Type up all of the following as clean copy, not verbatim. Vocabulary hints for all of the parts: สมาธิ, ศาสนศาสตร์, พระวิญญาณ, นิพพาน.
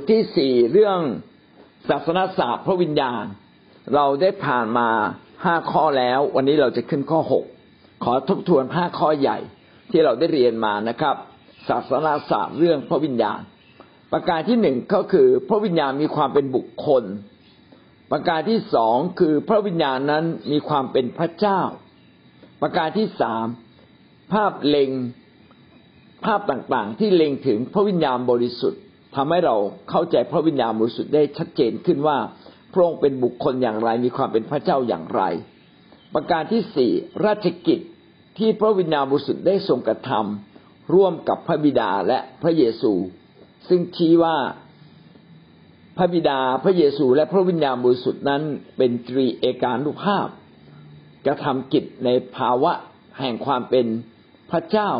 ทที่4เรื่องศาสนศาสตร์พระวิญญาณเราได้ผ่านมา5ข้อแล้ววันนี้เราจะขึ้นข้อ6ขอทบทวน5ข้อใหญ่ที่เราได้เรียนมานะครับศาสนศาสตร์เรื่องพระวิญญาณประการที่1ก็คือพระวิญญาณมีความเป็นบุคคลประการที่2คือพระวิญญาณนั้นมีความเป็นพระเจ้าประการที่3ภาพต่างๆที่เล็งถึงพระวิญญาณบริสุทธิ์ทำให้เราเข้าใจพระวิญญาณบริสุทธิ์ได้ชัดเจนขึ้นว่าพระองค์เป็นบุคคลอย่างไรมีความเป็นพระเจ้าอย่างไรประการที่4ราชกิจที่พระวิญญาณบริสุทธิ์ได้ทรงกระทำร่วมกับพระบิดาและพระเยซูซึ่งชี้ว่าพระบิดาพระเยซูและพระวิญญาณบริสุทธิ์นั้นเป็นตรีเอกานุภาพกระทำกิจในภาวะแห่งความเป็นพระเจ้า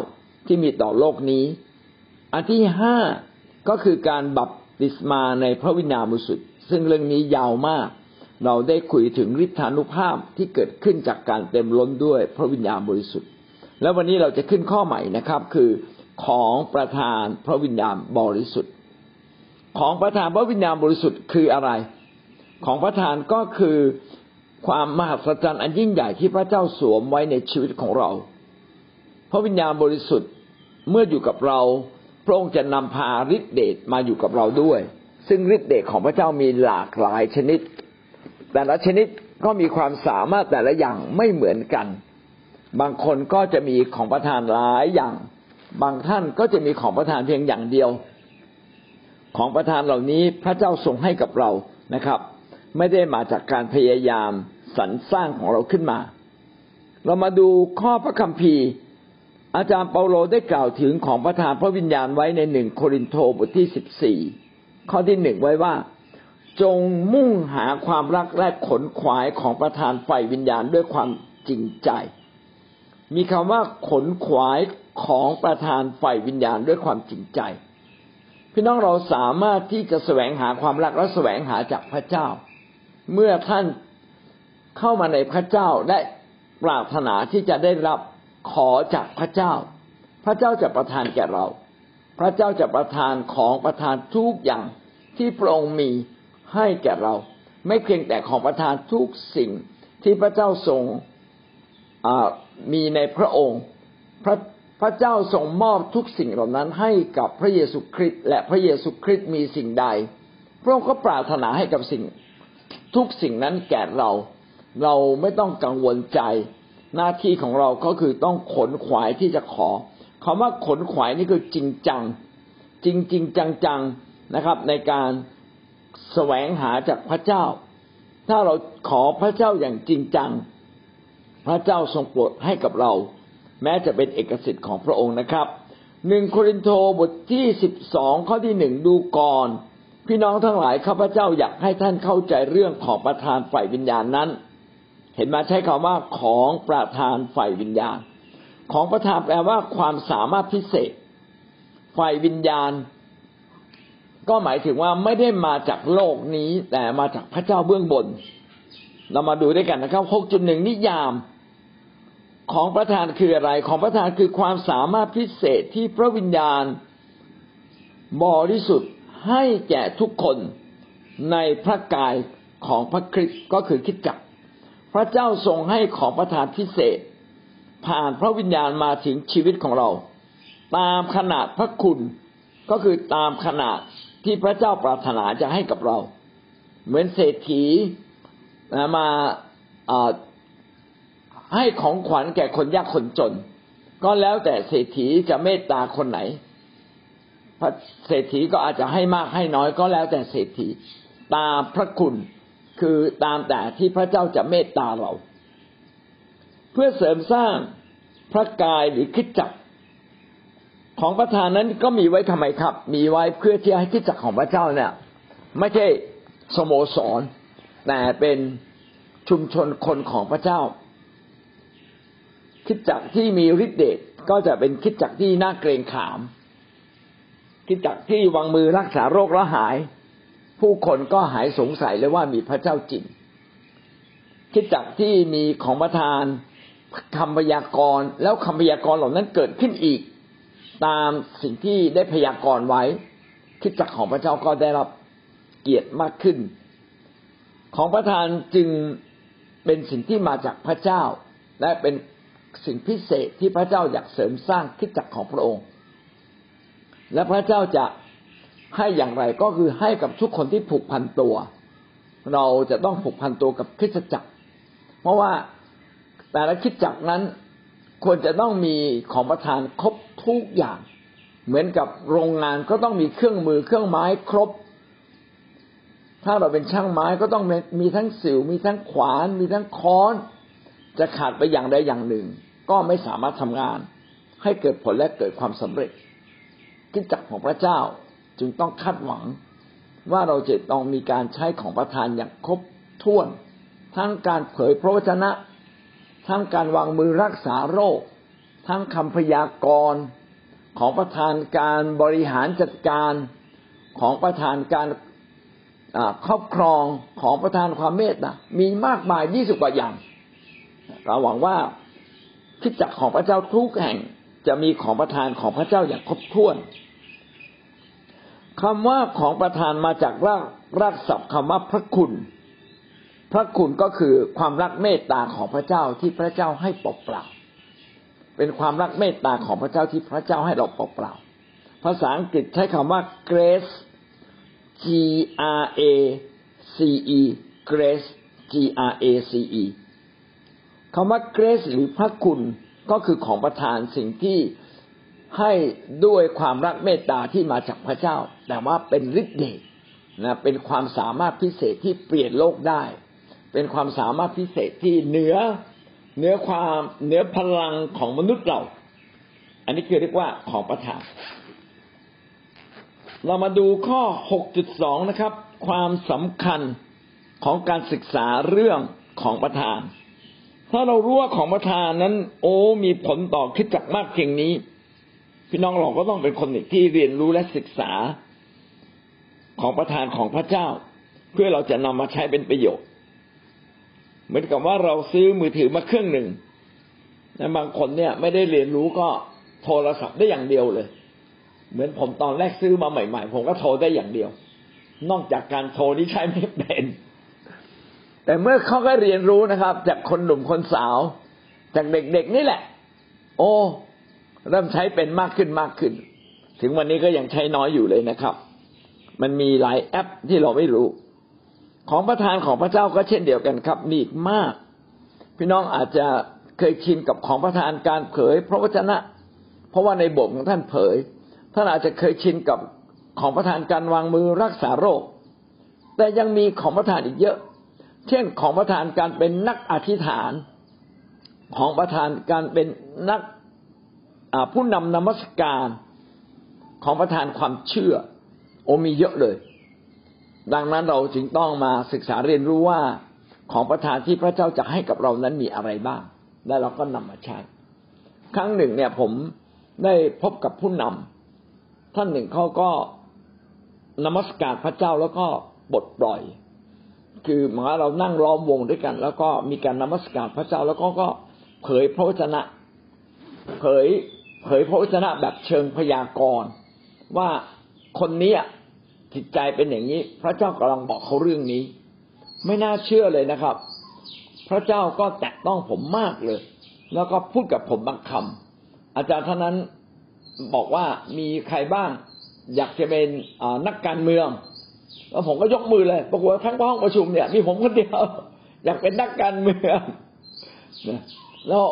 ที่มีต่อโลกนี้อันที่5ก็คือการบัพติศมาในพระวิญญาณบริสุทธิ์ซึ่งเรื่องนี้ยาวมากเราได้คุยถึงฤทธานุภาพที่เกิดขึ้นจากการเต็มล้นด้วยพระวิญญาณบริสุทธิ์และวันนี้เราจะขึ้นข้อใหม่นะครับคือของประทานพระวิญญาณบริสุทธิ์ของประทานพระวิญญาณบริสุทธิ์คืออะไรของประทานก็คือความมหัศจรรย์อันยิ่งใหญ่ที่พระเจ้าสวมไว้ในชีวิตของเราพระวิญญาณบริสุทธิ์เมื่ออยู่กับเราพระองค์จะนำพาฤทธิเดชมาอยู่กับเราด้วยซึ่งฤทธิเดชของพระเจ้ามีหลากหลายชนิดแต่ละชนิดก็มีความสามารถแต่ละอย่างไม่เหมือนกันบางคนก็จะมีของประทานหลายอย่างบางท่านก็จะมีของประทานเพียงอย่างเดียวของประทานเหล่านี้พระเจ้าทรงให้กับเรานะครับไม่ได้มาจากการพยายามสรรสร้างของเราขึ้นมาเรามาดูข้อพระคัมภีร์อาจารย์เปาโลได้กล่าวถึงของประทานพระวิญญาณไว้ใน1โครินธ์บทที่14ข้อที่1ไว้ว่าจงมุ่งหาความรักและขนขวายของประทานฝ่ายวิญญาณด้วยความจริงใจมีคำว่าขนขวายของประทานฝ่ายวิญญาณด้วยความจริงใจพี่น้องเราสามารถที่จะแสวงหาความรักและแสวงหาจากพระเจ้าเมื่อท่านเข้ามาในพระเจ้าและปรารถนาที่จะได้รับขอจากพระเจ้าพระเจ้าจะประทานแก่เราพระเจ้าจะประทานของประทานทุกอย่างที่พระองค์มีให้แก่เราไม่เพียงแต่ของประทานทุกสิ่งที่พระเจ้าทรงมีในพระองค์พระเจ้าทรงมอบทุกสิ่งเหล่านั้นให้กับพระเยซูคริสต์และพระเยซูคริสต์มีสิ่งใดพระองค์ก็ปรารถนาให้กับสิ่งทุกสิ่งนั้นแก่เราเราไม่ต้องกังวลใจหน้าที่ของเราก็คือต้องขนขวายที่จะขอคำว่าขนขวายนี่คือจริงจังจริงจริงจังๆนะครับในการแสวงหาจากพระเจ้าถ้าเราขอพระเจ้าอย่างจริงจังพระเจ้าทรงโปรดให้กับเราแม้จะเป็นเอกสิทธิ์ของพระองค์นะครับ1โครินธ์บทที่12ข้อที่1ดูก่อนพี่น้องทั้งหลายข้าพเจ้าอยากให้ท่านเข้าใจเรื่องของประทานฝ่ายวิญญาณนั้นเห็นมาใช้คำว่าของประทานฝ่ายวิญญาณของประทานแปลว่าความสามารถพิเศษฝ่ายวิญญาณก็หมายถึงว่าไม่ได้มาจากโลกนี้แต่มาจากพระเจ้าเบื้องบนเรามาดูด้วยกันนะครับ 6.1 นิยามของประทานคืออะไรของประทานคือความสามารถพิเศษที่พระวิญญาณบริสุทธิ์ให้แก่ทุกคนในพระกายของพระคริสต์ก็คือคริสตจักรพระเจ้าทรงให้ของประทานพิเศษผ่านพระวิญญาณมาถึงชีวิตของเราตามขนาดพระคุณก็คือตามขนาดที่พระเจ้าปรารถนาจะให้กับเราเหมือนเศรษฐีมาให้ของขวัญแก่คนยากคนจนก็แล้วแต่เศรษฐีจะเมตตาคนไหนเศรษฐีก็อาจจะให้มากให้น้อยก็แล้วแต่เศรษฐีตามพระคุณคือตามแต่ที่พระเจ้าจะเมตตาเราเพื่อเสริมสร้างพระกายหรือคริสตจักรของประทานนั้นก็มีไว้ทำไมครับมีไว้เพื่อที่ให้คริสตจักรของพระเจ้าเนี่ยไม่ใช่สโมสรแต่เป็นชุมชนคนของพระเจ้าคริสตจักรที่มีฤทธิ์เดชก็จะเป็นคริสตจักรที่น่าเกรงขามคริสตจักรที่วางมือรักษาโรคแล้วหายผู้คนก็หายสงสัยเลยว่ามีพระเจ้าจริงคริสตจักรที่มีของประทานคำพยากรณ์แล้วคำพยากรณ์เหล่านั้นเกิดขึ้นอีกตามสิ่งที่ได้พยากรณ์ไว้ คริสตจักรของพระเจ้าก็ได้รับเกียรติมากขึ้นของประทานจึงเป็นสิ่งที่มาจากพระเจ้าและเป็นสิ่งพิเศษที่พระเจ้าอยากเสริมสร้างคริสตจักรของพระองค์และพระเจ้าจะให้อย่างไรก็คือให้กับทุกคนที่ผูกพันตัวเราจะต้องผูกพันตัวกับคริสตจักรเพราะว่าแต่ละคริสตจักรนั้นควรจะต้องมีของประทานครบทุกอย่างเหมือนกับโรงงานก็ต้องมีเครื่องมือเครื่องไม้ครบถ้าเราเป็นช่างไม้ก็ต้องมีทั้งสิวมีทั้งขวานมีทั้งค้อนจะขาดไปอย่างใดอย่างหนึ่งก็ไม่สามารถทำงานให้เกิดผลและเกิดความสำเร็จคริสตจักรของพระเจ้าจึงต้องคาดหวังว่าเราจะต้องมีการใช้ของประทานอย่างครบถ้วนทั้งการเผยพระวจนะทั้งการวางมือรักษาโรคทั้งคำพยากรณ์ของประทานการบริหารจัดการของประทานการครอบครองของประทานความเมตตามีมากมาย20กว่าอย่างเราหวังว่าคริสตจักรของพระเจ้าทุกแห่งจะมีของประทานของพระเจ้าอย่างครบถ้วนคำว่าของประทานมาจากรากศัพท์คำว่าพระคุณพระคุณก็คือความรักเมตตาของพระเจ้าที่พระเจ้าให้เปล่าๆเป็นความรักเมตตาของพระเจ้าที่พระเจ้าให้เราเปล่าๆภาษาอังกฤษใช้คำว่า grace g r a c e grace g r a c e คำว่า grace หรือพระคุณก็คือของประทานสิ่งที่ให้ด้วยความรักเมตตาที่มาจากพระเจ้าแต่ว่าเป็นฤทธิ์เดชนะเป็นความสามารถพิเศษที่เปลี่ยนโลกได้เป็นความสามารถพิเศษที่เหนือพลังของมนุษย์เราอันนี้คือเรียกว่าของประทานเรามาดูข้อ 6.2 นะครับความสำคัญของการศึกษาเรื่องของประทานถ้าเรารู้ว่าของประทานนั้นมีผลต่อคริสตจักรมากเพียงนี้พี่น้องเราก็ต้องเป็นคนที่เรียนรู้และศึกษาของประทานของพระเจ้าเพื่อเราจะนำมาใช้เป็นประโยชน์เหมือนกับว่าเราซื้อมือถือมาเครื่องหนึ่งแต่บางคนเนี่ยไม่ได้เรียนรู้ก็โทรศัพท์ได้อย่างเดียวเลยเหมือนผมตอนแรกซื้อมาใหม่ๆผมก็โทรได้อย่างเดียวนอกจากการโทรนี่ใช้ไม่เป็นแต่เมื่อเขาก็เรียนรู้นะครับจากคนหนุ่มคนสาวจากเด็กๆนี่แหละเริ่มใช้เป็นมากขึ้นถึงวันนี้ก็ยังใช้น้อยอยู่เลยนะครับมันมีหลายแอปที่เราไม่รู้ของประทานของพระเจ้าก็เช่นเดียวกันครับมีอีกมากพี่น้องอาจจะเคยชินกับของประทานการเผยพระวจนะเพราะว่าในโบสถ์ของท่านเผยท่านอาจจะเคยชินกับของประทานการวางมือรักษาโรคแต่ยังมีของประทานอีกเยอะเช่นของประทานการเป็นนักอธิษฐานของประทานการเป็นนักผู้นำนมัสการของประทานความเชื่อมีเยอะเลยดังนั้นเราจึงต้องมาศึกษาเรียนรู้ว่าของประทานที่พระเจ้าจะให้กับเรานั้นมีอะไรบ้างและเราก็นำมาใช้ครั้งหนึ่งเนี่ยผมได้พบกับผู้นำท่านหนึ่งเขาก็นมัสการพระเจ้าแล้วก็ปลดปล่อยคือเหมือนเรานั่งล้อมวงด้วยกันแล้วก็มีการนมัสการพระเจ้าแล้วก็เผยพระวจนะเผยพระวจนะแบบเชิงพยากรณ์ว่าคนนี้จิตใจเป็นอย่างนี้พระเจ้ากำลังบอกเขาเรื่องนี้ไม่น่าเชื่อเลยนะครับพระเจ้าก็แตะต้องผมมากเลยแล้วก็พูดกับผมบางคำอาจารย์ท่านนั้นบอกว่ามีใครบ้างอยากจะเป็นนักการเมืองแล้วผมก็ยกมือเลยปรากฏทั้งห้องประชุมเนี่ยมีผมคนเดียวอยากเป็นนักการเมืองแล้ว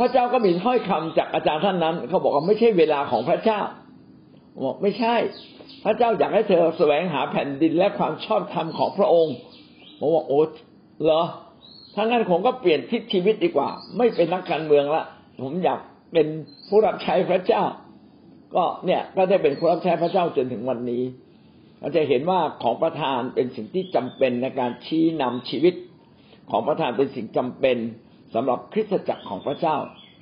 พระเจ้าก็มีถ้อยคำจากอาจารย์ท่านนั้นเขาบอกว่าไม่ใช่เวลาของพระเจ้าบอกไม่ใช่พระเจ้าอยากให้เธอแสวงหาแผ่นดินและความชอบธรรมของพระองค์ผมบอกเหรอถ้างั้นผมก็เปลี่ยนทิศชีวิตดีกว่าไม่เป็นนักการเมืองละผมอยากเป็นผู้รับใช้พระเจ้าก็เนี่ยก็ได้เป็นผู้รับใช้พระเจ้าจนถึงวันนี้เราจะเห็นว่าของประทานเป็นสิ่งที่จำเป็นในการชี้นำชีวิตของประทานเป็นสิ่งจำเป็นสำหรับคริสตจักรของพระเจ้า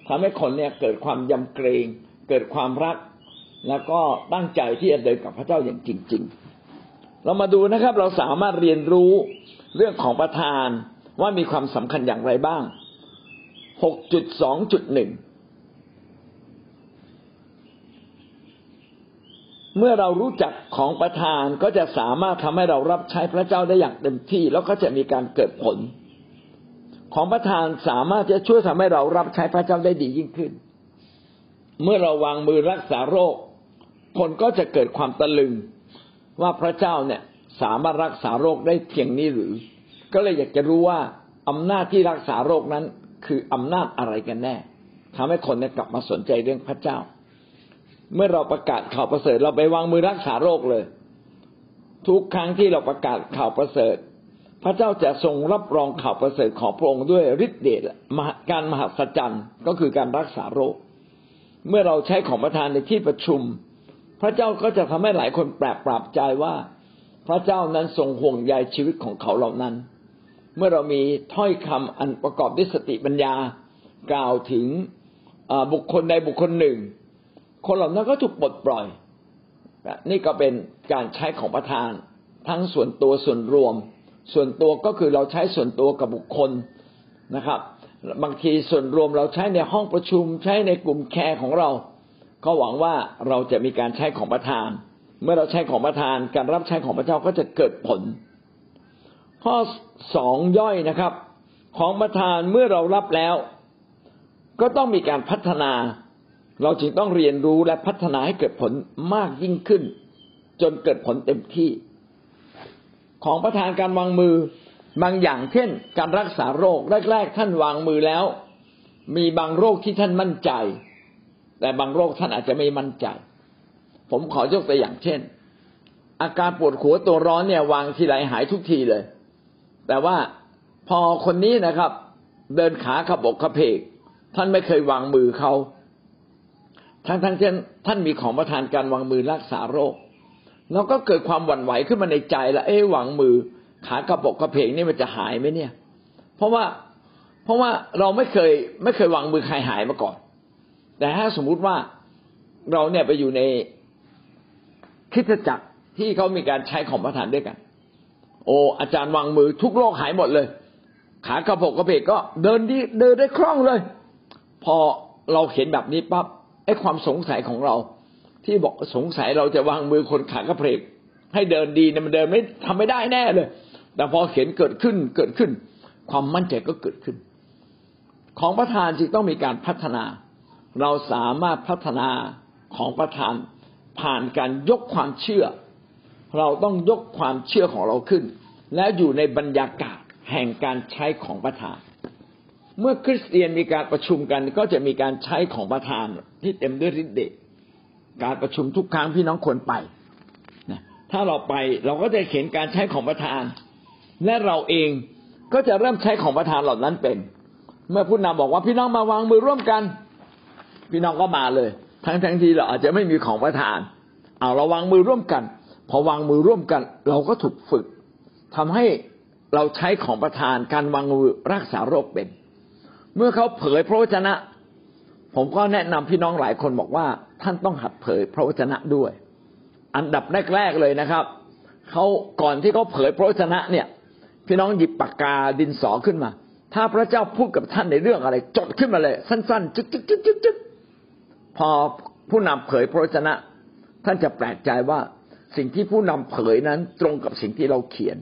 ทำให้คนเนี่ยเกิดความยำเกรงเกิดความรักแล้วก็ตั้งใจที่จะเดินกับพระเจ้าอย่างจริงๆเรามาดูนะครับเราสามารถเรียนรู้เรื่องของประทานว่ามีความสำคัญอย่างไรบ้าง 6.2.1 เ มื่อเรารู้จักของประทานก็จะสามารถทำให้เรารับใช้พระเจ้าได้อย่างเต็มที่แล้วก็จะมีการเกิดผลของประทานสามารถจะช่วยทำให้เรารับใช้พระเจ้าได้ดียิ่งขึ้นเมื่อเราวางมือรักษาโรคคนก็จะเกิดความตะลึงว่าพระเจ้าเนี่ยสามารถรักษาโรคได้เพียงนี้หรือก็เลยอยากจะรู้ว่าอำนาจที่รักษาโรคนั้นคืออำนาจอะไรกันแน่ทำให้คนเนี่ยกลับมาสนใจเรื่องพระเจ้าเมื่อเราประกาศข่าวประเสริฐเราไปวางมือรักษาโรคเลยทุกครั้งที่เราประกาศข่าวประเสริฐพระเจ้าจะทรงรับรองข่าวประเสริฐของพระองค์ด้วยฤทธิเดชการมหัศจรรย์ก็คือการรักษาโรคเมื่อเราใช้ของประทานในที่ประชุมพระเจ้าก็จะทำให้หลายคนแปลกปรับใจว่าพระเจ้านั้นทรงห่วงใยชีวิตของเขาเหล่านั้นเมื่อเรามีถ้อยคำอันประกอบด้วยสติปัญญากล่าวถึงบุคคลใดบุคคลหนึ่งคนเหล่านั้นก็ถูกปลดปล่อยนี่ก็เป็นการใช้ของประทานทั้งส่วนตัวส่วนรวมส่วนตัวก็คือเราใช้ส่วนตัวกับบุคคลนะครับบางทีส่วนรวมเราใช้ในห้องประชุมใช้ในกลุ่มแคร์ของเราก็หวังว่าเราจะมีการใช้ของประทานเมื่อเราใช้ของประทานการรับใช้ของพระเจ้าก็จะเกิดผลข้อ2ย่อยนะครับของประทานเมื่อเรารับแล้วก็ต้องมีการพัฒนาเราจึงต้องเรียนรู้และพัฒนาให้เกิดผลมากยิ่งขึ้นจนเกิดผลเต็มที่ของประทานการวางมือบางอย่างเช่นการรักษาโรคแรกๆท่านวางมือแล้วมีบางโรคที่ท่านมั่นใจแต่บางโรคท่านอาจจะไม่มั่นใจผมขอยกตัวอย่างเช่นอาการปวดหัวตัวร้อนเนี่ยวางทีไรหายทุกทีเลยแต่ว่าพอคนนี้นะครับเดินขาขับอกขับเพกท่านไม่เคยวางมือเขาทั้งที่ท่านมีของประทานการวางมือรักษาโรคแล้วก็เกิดความหวั่นไหวขึ้นมาในใจละวางมือขากระบอกกระเพงนี่มันจะหายไหมเนี่ยเพราะว่าเราไม่เคยวางมือใครหายมาก่อนแต่ถ้าสมมุติว่าเราเนี่ยไปอยู่ในคริสตจักรที่เขามีการใช้ของประทานด้วยกันอาจารย์วางมือทุกโรคหายหมดเลยขากระบอกกระเพงก็เดินได้คล่องเลยพอเราเห็นแบบนี้ปั๊บความสงสัยของเราที่บอกสงสัยเราจะวางมือคนขากระเพกให้เดินดีเนี่ยมันเดินไม่ทำไม่ได้แน่เลยแต่พอเห็นเกิดขึ้นความมั่นใจก็เกิดขึ้นของประทานจึงต้องมีการพัฒนาเราสามารถพัฒนาของประทานผ่านการยกความเชื่อเราต้องยกความเชื่อของเราขึ้นและอยู่ในบรรยากาศแห่งการใช้ของประทานเมื่อคริสเตียนมีการประชุมกันก็จะมีการใช้ของประทานที่เต็มด้วยฤทธิ์เดชการประชุมทุกครั้งพี่น้องควรไปนะถ้าเราไปเราก็จะเห็นการใช้ของประทานและเราเองก็จะเริ่มใช้ของประทานเหล่านั้นเป็นเมื่อผู้นำบอกว่าพี่น้องมาวางมือร่วมกันพี่น้องก็มาเลยทั้งที่เราอาจจะไม่มีของประทานเราวางมือร่วมกันพอวางมือร่วมกันเราก็ถูกฝึกทำให้เราใช้ของประทานการวางมือรักษาโรคเป็นเมื่อเขาเผยพระวจนะผมก็แนะนำพี่น้องหลายคนบอกว่าท่านต้องหัดเผยพระวจนะด้วยอันดับแรกๆเลยนะครับเขาก่อนที่เขาเผยพระวจนะเนี่ยพี่น้องหยิบปากกาดินสอขึ้นมาถ้าพระเจ้าพูดกับท่านในเรื่องอะไรจดขึ้นมาเลยสั้นๆจึ๊กพอผู้นำเผยพระวจนะท่านจะแปลกใจว่าสิ่งที่ผู้นำเผยนั้นตรงกับสิ่งที่เราเขียน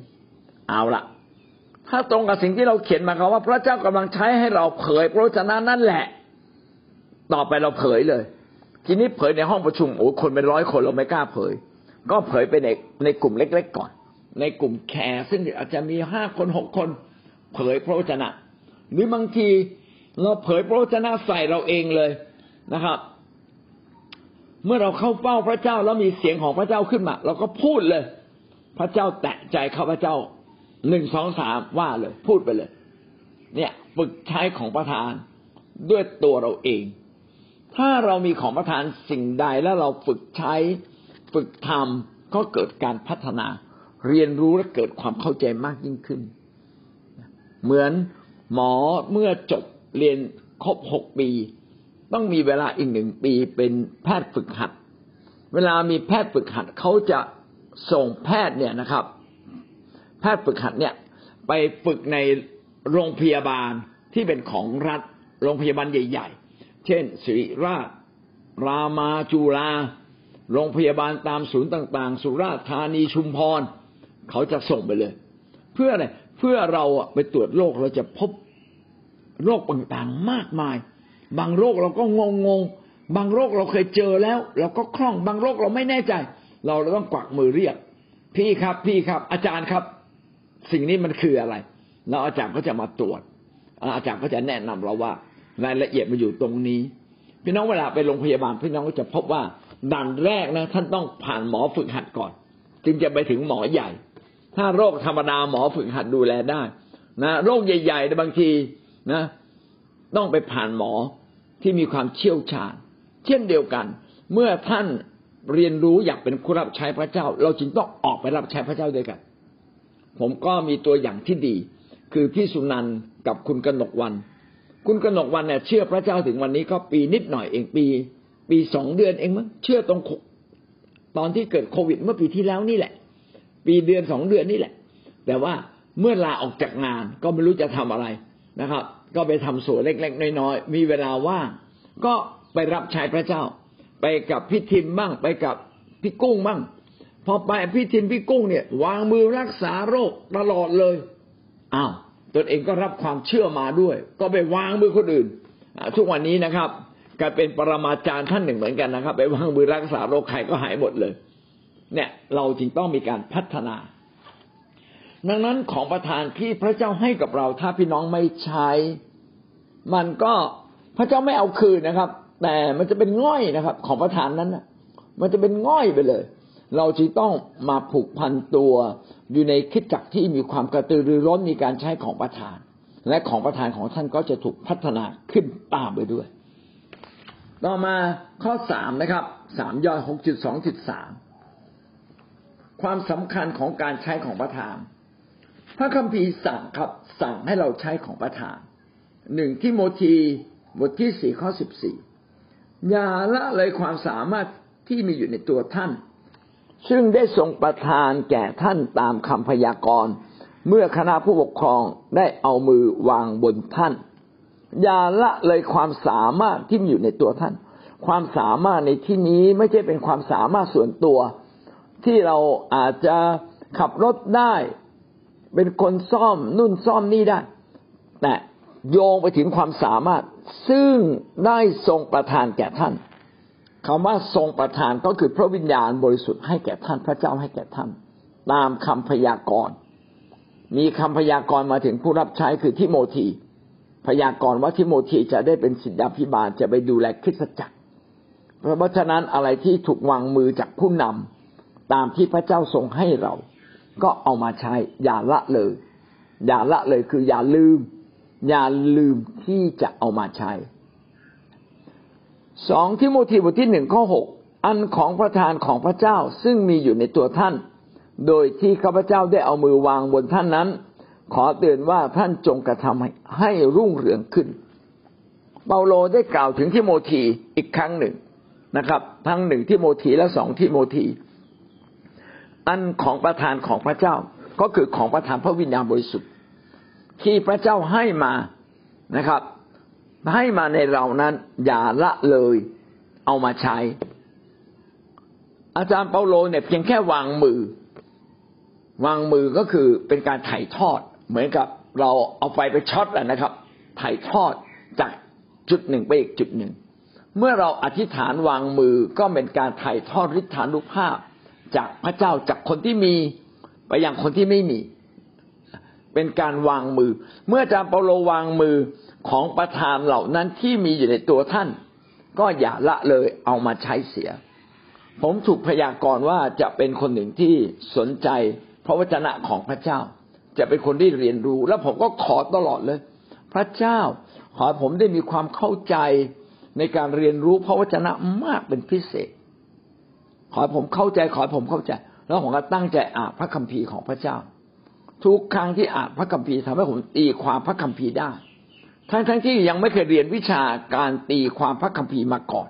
เอาละถ้าตรงกับสิ่งที่เราเขียนมาเขาว่าพระเจ้ากำลังใช้ให้เราเผยพระวจนะนั่นแหละต่อไปเราเผยเลยทีนี้เผยในห้องประชุมคนเป็นร้อยคนเราไม่กล้าเผยก็เผยไปในกลุ่มเล็กๆก่อนในกลุ่มแคร์ซึ่งอาจจะมี5 คน 6 คนเผยพระวจนะหรือบางทีเราเผยพระวจนะใส่เราเองเลยนะครับเมื่อเราเข้าเป้าพระเจ้าแล้วมีเสียงของพระเจ้าขึ้นมาเราก็พูดเลยพระเจ้าแตะใจข้าพเจ้า1 2 3ว่าเลยพูดไปเลยเนี่ยฝึกใช้ของประทานด้วยตัวเราเองถ้าเรามีของประทานสิ่งใดแล้วเราฝึกใช้ฝึกทำก็เกิดการพัฒนาเรียนรู้และเกิดความเข้าใจมากยิ่งขึ้นเหมือนหมอเมื่อจบเรียนครบ6 ปีต้องมีเวลาอีก1 ปีเป็นแพทย์ฝึกหัดเวลามีแพทย์ฝึกหัดเขาจะส่งแพทย์เนี่ยนะครับแพทย์ฝึกหัดเนี่ยไปฝึกในโรงพยาบาลที่เป็นของรัฐโรงพยาบาลใหญ่ๆเช่นศิริราชรามาจุฬา โรงพยาบาลตามศูนย์ต่างๆสุราษฎร์ธานีชุมพรเขาจะส่งไปเลยเพื่ออะไรเพื่อเราไปตรวจโรคเราจะพบโรคต่างๆมากมายบางโรคเราก็งงๆบางโรคเราเคยเจอแล้วเราก็คล่องบางโรคเราไม่แน่ใจเราต้องกวักมือเรียกพี่ครับพี่ครับอาจารย์ครับสิ่งนี้มันคืออะไรแล้วอาจารย์ก็จะมาตรวจอาจารย์ก็จะแนะนำเราว่ารายละเอียดมันอยู่ตรงนี้พี่น้องเวลาไปโรงพยาบาลพี่น้องก็จะพบว่าด่านแรกนะท่านต้องผ่านหมอฝึกหัดก่อนจึงจะไปถึงหมอใหญ่ถ้าโรคธรรมดาหมอฝึกหัดดูแลได้นะโรคใหญ่ๆบางทีนะต้องไปผ่านหมอที่มีความเชี่ยวชาญเช่นเดียวกันเมื่อท่านเรียนรู้อยากเป็นผู้รับใช้พระเจ้าเราจึงต้องออกไปรับใช้พระเจ้าด้วยกันผมก็มีตัวอย่างที่ดีคือพี่สุนันท์กับคุณกนกวรรณคุณกนกวรรณเนี่ยเชื่อพระเจ้าถึงวันนี้ก็ปีนิดหน่อยเองปี2เดือนเองมั้งเชื่อตอนที่เกิดโควิดเมื่อปีที่แล้วนี่แหละปีเดือน2เดือนนี่แหละแต่ว่าเมื่อลาออกจากงานก็ไม่รู้จะทำอะไรนะครับก็ไปทำสวนเล็กๆน้อยๆมีเวลาว่างก็ไปรับใช้พระเจ้าไปกับพี่ทิมบ้างไปกับพี่กุ้งบ้างพอไปพี่ทิมพี่กุ้งเนี่ยวางมือรักษาโรคตลอดเลยอ้าวตนเองก็รับความเชื่อมาด้วยก็ไปวางมือคนอื่นทุกวันนี้นะครับกลายเป็นปรมาจารย์ท่านหนึ่งเหมือนกันนะครับไปวางมือรักษาโรคใครก็หายหมดเลยเนี่ยเราจึงต้องมีการพัฒนาดังนั้นของประทานที่พระเจ้าให้กับเราถ้าพี่น้องไม่ใช้มันก็พระเจ้าไม่เอาคืนนะครับแต่มันจะเป็นง่อยนะครับของประทานนั้นนะมันจะเป็นง่อยไปเลยเราจึงต้องมาผูกพันตัวอยู่ในคริสตจักรที่มีความกระตือรือร้นมีการใช้ของประทานและของประทานของท่านก็จะถูกพัฒนาขึ้นตามไปด้วยต่อมาข้อ3นะครับ3ย่อย 6.2.3 ความสำคัญของการใช้ของประทานพระคัมภีร์สั่งครับสั่งให้เราใช้ของประทาน1ทิโมธีบทที่4ข้อ14อย่าละเลยความสามารถที่มีอยู่ในตัวท่านซึ่งได้ทรงประทานแก่ท่านตามคำพยากรณ์เมื่อคณะผู้ปกครองได้เอามือวางบนท่านอย่าละเลยความสามารถที่มีอยู่ในตัวท่านความสามารถในที่นี้ไม่ใช่เป็นความสามารถส่วนตัวที่เราอาจจะขับรถได้เป็นคนซ่อมนู่นซ่อมนี่ได้แต่โยงไปถึงความสามารถซึ่งได้ทรงประทานแก่ท่านคำว่าทรงประทานก็คือพระวิญญาณบริสุทธิ์ให้แก่ท่านพระเจ้าให้แก่ท่านตามคำพยากรณ์มีคำพยากรณ์มาถึงผู้รับใช้คือทิโมธีพยากรณ์ว่าทิโมธีจะได้เป็นศิษยาภิบาลจะไปดูแลคริสตจักรเพราะฉะนั้นอะไรที่ถูกวางมือจากผู้นำตามที่พระเจ้าทรงให้เราก็เอามาใช้อย่าละเลยอย่าละเลยคืออย่าลืมที่จะเอามาใช้2ทิโมธีบทที่1ข้อ6อันของประทานของพระเจ้าซึ่งมีอยู่ในตัวท่านโดยที่ข้าพเจ้าได้เอามือวางบนท่านนั้นขอเตือนว่าท่านจงกระทำให้รุ่งเรืองขึ้นเปาโลได้กล่าวถึงทิโมธีอีกครั้งหนึ่งนะครับทั้ง1ทิโมธีและ2ทิโมธีอันของประทานของพระเจ้าก็คือของประทานพระวิญญาณบริสุทธิ์ที่พระเจ้าให้มานะครับให้มาในเรานั้นอย่าละเลยเอามาใช้อาจารย์เปาโลเนี่ยเพียงแค่วางมือก็คือเป็นการถ่ายทอดเหมือนกับเราเอาไฟไปช็อตนะครับถ่ายทอดจากจุดหนึ่งไปอีกจุดหนึ่งเมื่อเราอธิษฐานวางมือก็เป็นการถ่ายทอดฤทธานุภาพจากพระเจ้าจากคนที่มีไปยังคนที่ไม่มีเป็นการวางมือเมื่ออาจารย์เปาโลวางมือของประทานเหล่านั้นที่มีอยู่ในตัวท่านก็อย่าละเลยเอามาใช้เสียผมถูกพยากรณ์ว่าจะเป็นคนหนึ่งที่สนใจพระวจนะของพระเจ้าจะเป็นคนที่เรียนรู้แล้วผมก็ขอตลอดเลยพระเจ้าขอให้ผมได้มีความเข้าใจในการเรียนรู้พระวจนะมากเป็นพิเศษขอให้ผมเข้าใจแล้วผมก็ตั้งใจอ่านพระคัมภีร์ของพระเจ้าทุกครั้งที่อ่านพระคัมภีร์ทำให้ผมตีความพระคัมภีร์ได้ทั้งที่ยังไม่เคยเรียนวิชาการตีความพระคัมภีร์มาก่อน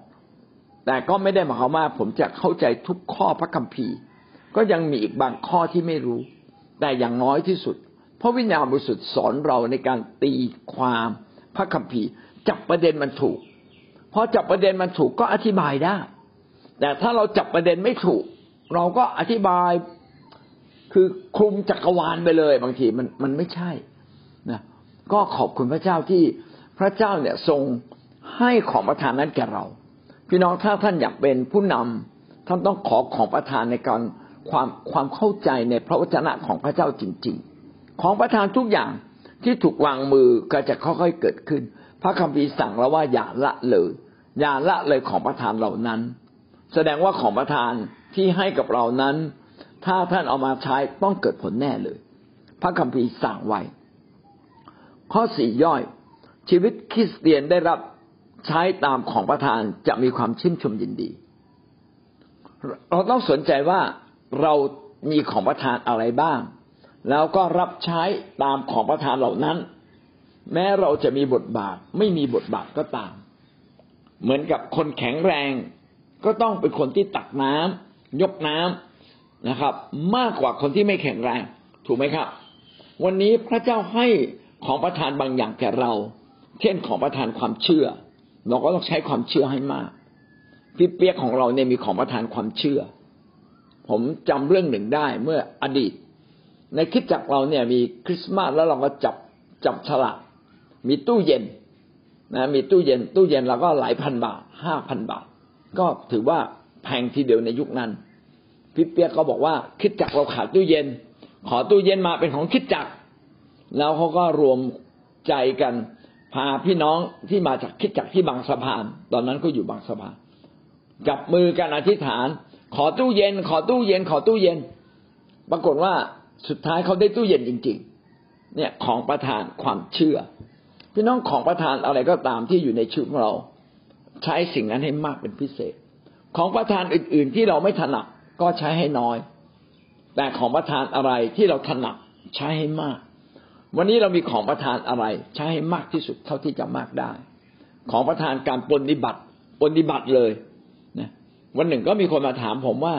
แต่ก็ไม่ได้หมายความว่าผมจะเข้าใจทุกข้อพระคัมภีร์ก็ยังมีอีกบางข้อที่ไม่รู้แต่อย่างน้อยที่สุดพระวิญญาณบริสุทธิ์สอนเราในการตีความพระคัมภีร์จับประเด็นมันถูกพอจับประเด็นมันถูกก็อธิบายได้ แต่ถ้าเราจับประเด็นไม่ถูกเราก็อธิบายคือคลุมจักรวาลไปเลยบางทีมันไม่ใช่นะก็ขอบคุณพระเจ้าที่พระเจ้าเนี่ยทรงให้ของประทานนั้นแก่เราพี่น้องถ้าท่านอยากเป็นผู้นำท่านต้องขอของประทานในการความเข้าใจในพระวจนะของพระเจ้าจริงๆของประทานทุกอย่างที่ถูกวางมือก็จะค่อยๆเกิดขึ้นพระคัมภีร์สั่งเราว่าอย่าละเลยของประทานเหล่านั้นแสดงว่าของประทานที่ให้กับเรานั้นถ้าท่านเอามาใช้ต้องเกิดผลแน่เลยพระคัมภีร์สั่งไว้ข้อ4ย่อยชีวิตคริสเตียนได้รับใช้ตามของประทานจะมีความชื่นชมยินดีเราต้องสนใจว่าเรามีของประทานอะไรบ้างแล้วก็รับใช้ตามของประทานเหล่านั้นแม้เราจะมีบทบาทไม่มีบทบาทก็ตามเหมือนกับคนแข็งแรงก็ต้องเป็นคนที่ตักน้ำยกน้ำนะครับมากกว่าคนที่ไม่แข็งแรงถูกไหมครับวันนี้พระเจ้าให้ของประทานบางอย่างแก่เราเช่นของประทานความเชื่อเราก็ต้องใช้ความเชื่อให้มากพี่เปียกของเราเนี่ยมีของประทานความเชื่อผมจำเรื่องหนึ่งได้เมื่ออดีตในคริสตจักรเราเนี่ยมีคริสต์มาสแล้วเราก็จับฉลากมีตู้เย็นนะมีตู้เย็นเราก็หลายพันบาท 5,000 บาทก็ถือว่าแพงทีเดียวในยุคนั้นพี่เปียกก็บอกว่าคริสตจักรเราขาดตู้เย็นขอตู้เย็นมาเป็นของคริสตจักรแล้วเขาก็รวมใจกันพาพี่น้องที่มาจากคริสตจักรที่บางสะพานตอนนั้นก็อยู่บางสะพานจับมือกันอธิษฐานขอตู้เย็นปรากฏว่าสุดท้ายเขาได้ตู้เย็นจริงๆเนี่ยของประทานความเชื่อพี่น้องของประทานอะไรก็ตามที่อยู่ในชีวิตของเราใช้สิ่งนั้นให้มากเป็นพิเศษของประทานอื่นๆที่เราไม่ถนัดก็ใช้ให้น้อยแต่ของประทานอะไรที่เราถนัดใช้ให้มากวันนี้เรามีของประทานอะไรใช้ให้มากที่สุดเท่าที่จะมากได้ของประทานการปฏิบัติเลยนะวันหนึ่งก็มีคนมาถามผมว่า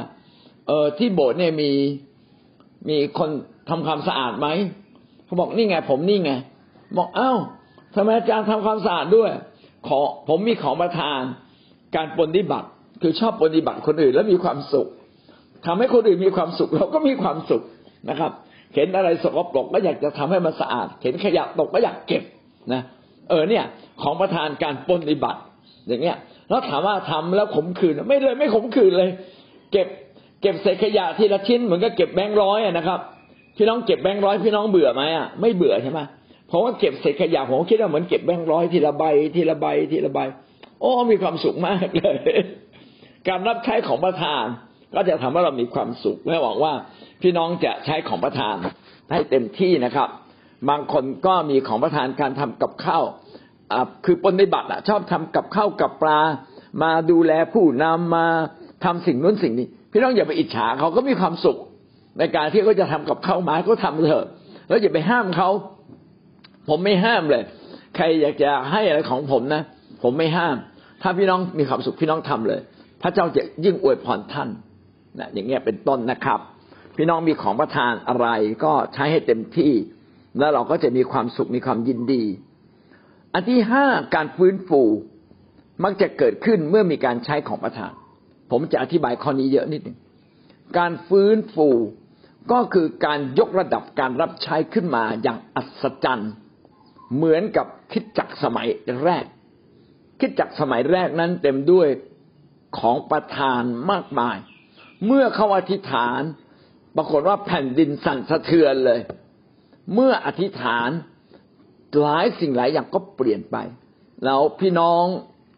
ที่โบสถ์เนี่ยมีคนทำความสะอาดไหมเขาบอกนี่ไงผมนี่ไงบอกเอ้าทำไมอาจารย์ทำความสะอาดด้วยผมมีของประทานการปฏิบัติคือชอบปฏิบัติคนอื่นแล้วมีความสุขทำให้คนอื่นมีความสุขเราก็มีความสุขนะครับเห็นอะไรสกปรกก็อยากจะทำให้มันสะอาดเห็นขยะตกก็อยากเก็บนะเนี่ยของประทานการปฏิบัติอย่างเงี้ยแล้วถามว่าทำแล้วขมขื่นไม่ขมขื่นเลยเก็บเศษขยะทีละชิ้นเหมือนกับเก็บแบงค์ร้อยนะครับพี่น้องเก็บแบงค์ร้อยพี่น้องเบื่อไหมอ่ะไม่เบื่อใช่ไหมเพราะว่าเก็บเศษขยะผมคิดว่าเหมือนเก็บแบงค์ร้อยทีละใบโอ้มีความสุขมากเลยการรับใช้ของประทานก็จะทำให้เรามีความสุขและหวังว่าพี่น้องจะใช้ของประทานให้เต็มที่นะครับบางคนก็มีของประทานการทำกับข้าวคือปฏิบัติชอบทำกับข้าวกับปลามาดูแลผู้นำมาทำสิ่งนู้นสิ่งนี้พี่น้องอย่าไปอิจฉาเขาก็มีความสุขในการที่เขาจะทำกับข้าวมาเขาทำเถอะแล้วอย่าไปห้ามเขาผมไม่ห้ามเลยใครอยากจะให้อะไรของผมนะผมไม่ห้ามถ้าพี่น้องมีความสุขพี่น้องทำเลยพระเจ้าจะยิ่งอวยพรท่านนะอย่างเงี้ยเป็นต้นนะครับพี่น้องมีของประทานอะไรก็ใช้ให้เต็มที่แล้วเราก็จะมีความสุขมีความยินดีอันที่5การฟื้นฟูมักจะเกิดขึ้นเมื่อมีการใช้ของประทานผมจะอธิบายข้อนี้เยอะนิดนึงการฟื้นฟูก็คือการยกระดับการรับใช้ขึ้นมาอย่างอัศจรรย์เหมือนกับคริสตจักรสมัยแรกคริสตจักรสมัยแรกนั้นเต็มด้วยของประทานมากมายเมื่อเขาอธิษฐานปรากฏว่าแผ่นดินสั่นสะเทือนเลยเมื่ออธิษฐานหลายสิ่งหลายอย่างก็เปลี่ยนไปแล้วพี่น้อง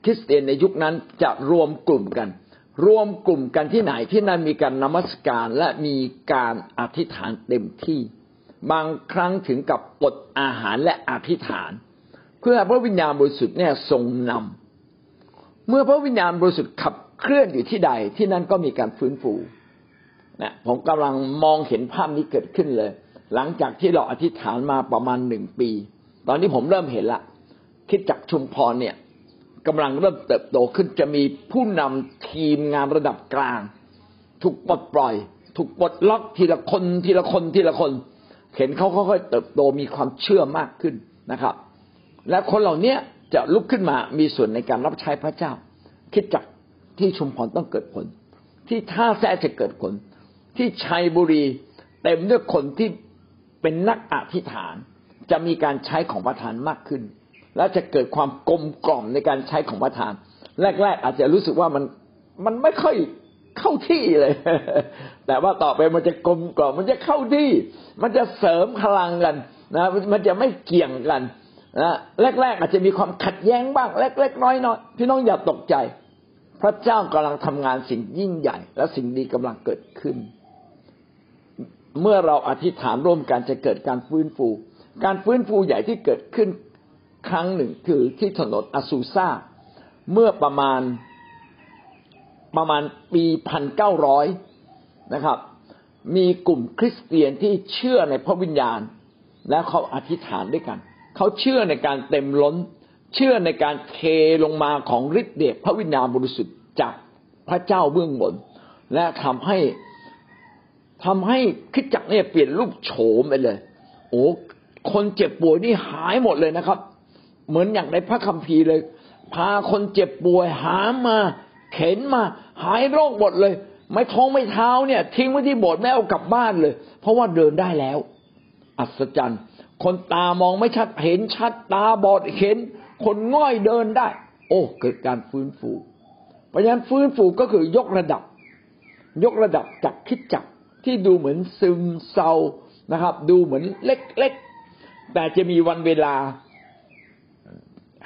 คริสเตียนในยุคนั้นจะรวมกลุ่มกันที่ไหนที่นั่นมีการนมัสการและมีการอธิษฐานเต็มที่บางครั้งถึงกับอดอาหารและอธิษฐานเพื่อพระวิญญาณบริสุทธิ์เนี่ยทรงนำเมื่อพระวิญญาณบริสุทธิ์ขับเคลื่อนอยู่ที่ใดที่นั่นก็มีการฟื้นฟูนะผมกำลังมองเห็นภาพนี้เกิดขึ้นเลยหลังจากที่เราอธิษฐานมาประมาณ1ปีตอนนี้ผมเริ่มเห็นละคริสตจักรชุมพรเนี่ยกำลังเริ่มเติบโตขึ้นจะมีผู้นำทีมงานระดับกลางถูกปลดปล่อยถูกปลดล็อกทีละคนเห็นเขาค่อยๆเติบโตมีความเชื่อมากขึ้นนะครับและคนเหล่านี้จะลุกขึ้นมามีส่วนในการรับใช้พระเจ้าคริสตจักร ที่ชุมพรต้องเกิดผลที่ท่าแซะจะเกิดผลที่ชัยบุรีเต็มด้วยคนที่เป็นนักอธิษฐานจะมีการใช้ของประทานมากขึ้นและจะเกิดความกลมกล่อมในการใช้ของประทานแรกๆอาจจะรู้สึกว่ามันไม่ค่อยเข้าที่เลยแต่ว่าต่อไปมันจะกลมกล่อมมันจะเข้าที่มันจะเสริมพลังกันนะมันจะไม่เกี่ยงกันนะแรกๆอาจจะมีความขัดแย้งบ้างเล็กๆน้อยๆพี่น้องอย่าตกใจพระเจ้ากำลังทำงานสิ่งยิ่งใหญ่และสิ่งดีกำลังเกิดขึ้นเมื่อเราอธิษฐานร่วมกันจะเกิดการฟื้นฟูใหญ่ที่เกิดขึ้นครั้งหนึ่งคือที่ถนนอาซูซาเมื่อประมาณปี 1,900 นะครับมีกลุ่มคริสเตียนที่เชื่อในพระวิญญาณแล้วเขาอธิษฐานด้วยกันเขาเชื่อในการเต็มล้นเชื่อในการเทลงมาของฤทธิ์เดชพระวิญญาณบริสุทธิ์จากพระเจ้าเบื้องบนและทำให้คริสตจักรเนี่ยเปลี่ยนรูปโฉมไปเลยโอ้คนเจ็บป่วยนี่หายหมดเลยนะครับเหมือนอย่างในพระคัมภีร์เลยพาคนเจ็บป่วยหามมาเข็นมาหายโรคหมดเลยไม่ท้องไม่เท้าเนี่ยทิ้งไว้ที่โบสถ์ไม่เอากลับบ้านเลยเพราะว่าเดินได้แล้วอัศจรรย์คนตามองไม่ชัดเห็นชัดตาบอดเห็นคนง่อยเดินได้โอ้เกิดการฟื้นฟูเพราะฉะนั้นฟื้นฟูก็คือยกระดับจากคริสตจักรที่ดูเหมือนซึมเศร้านะครับดูเหมือนเล็กๆแต่จะมีวันเวลา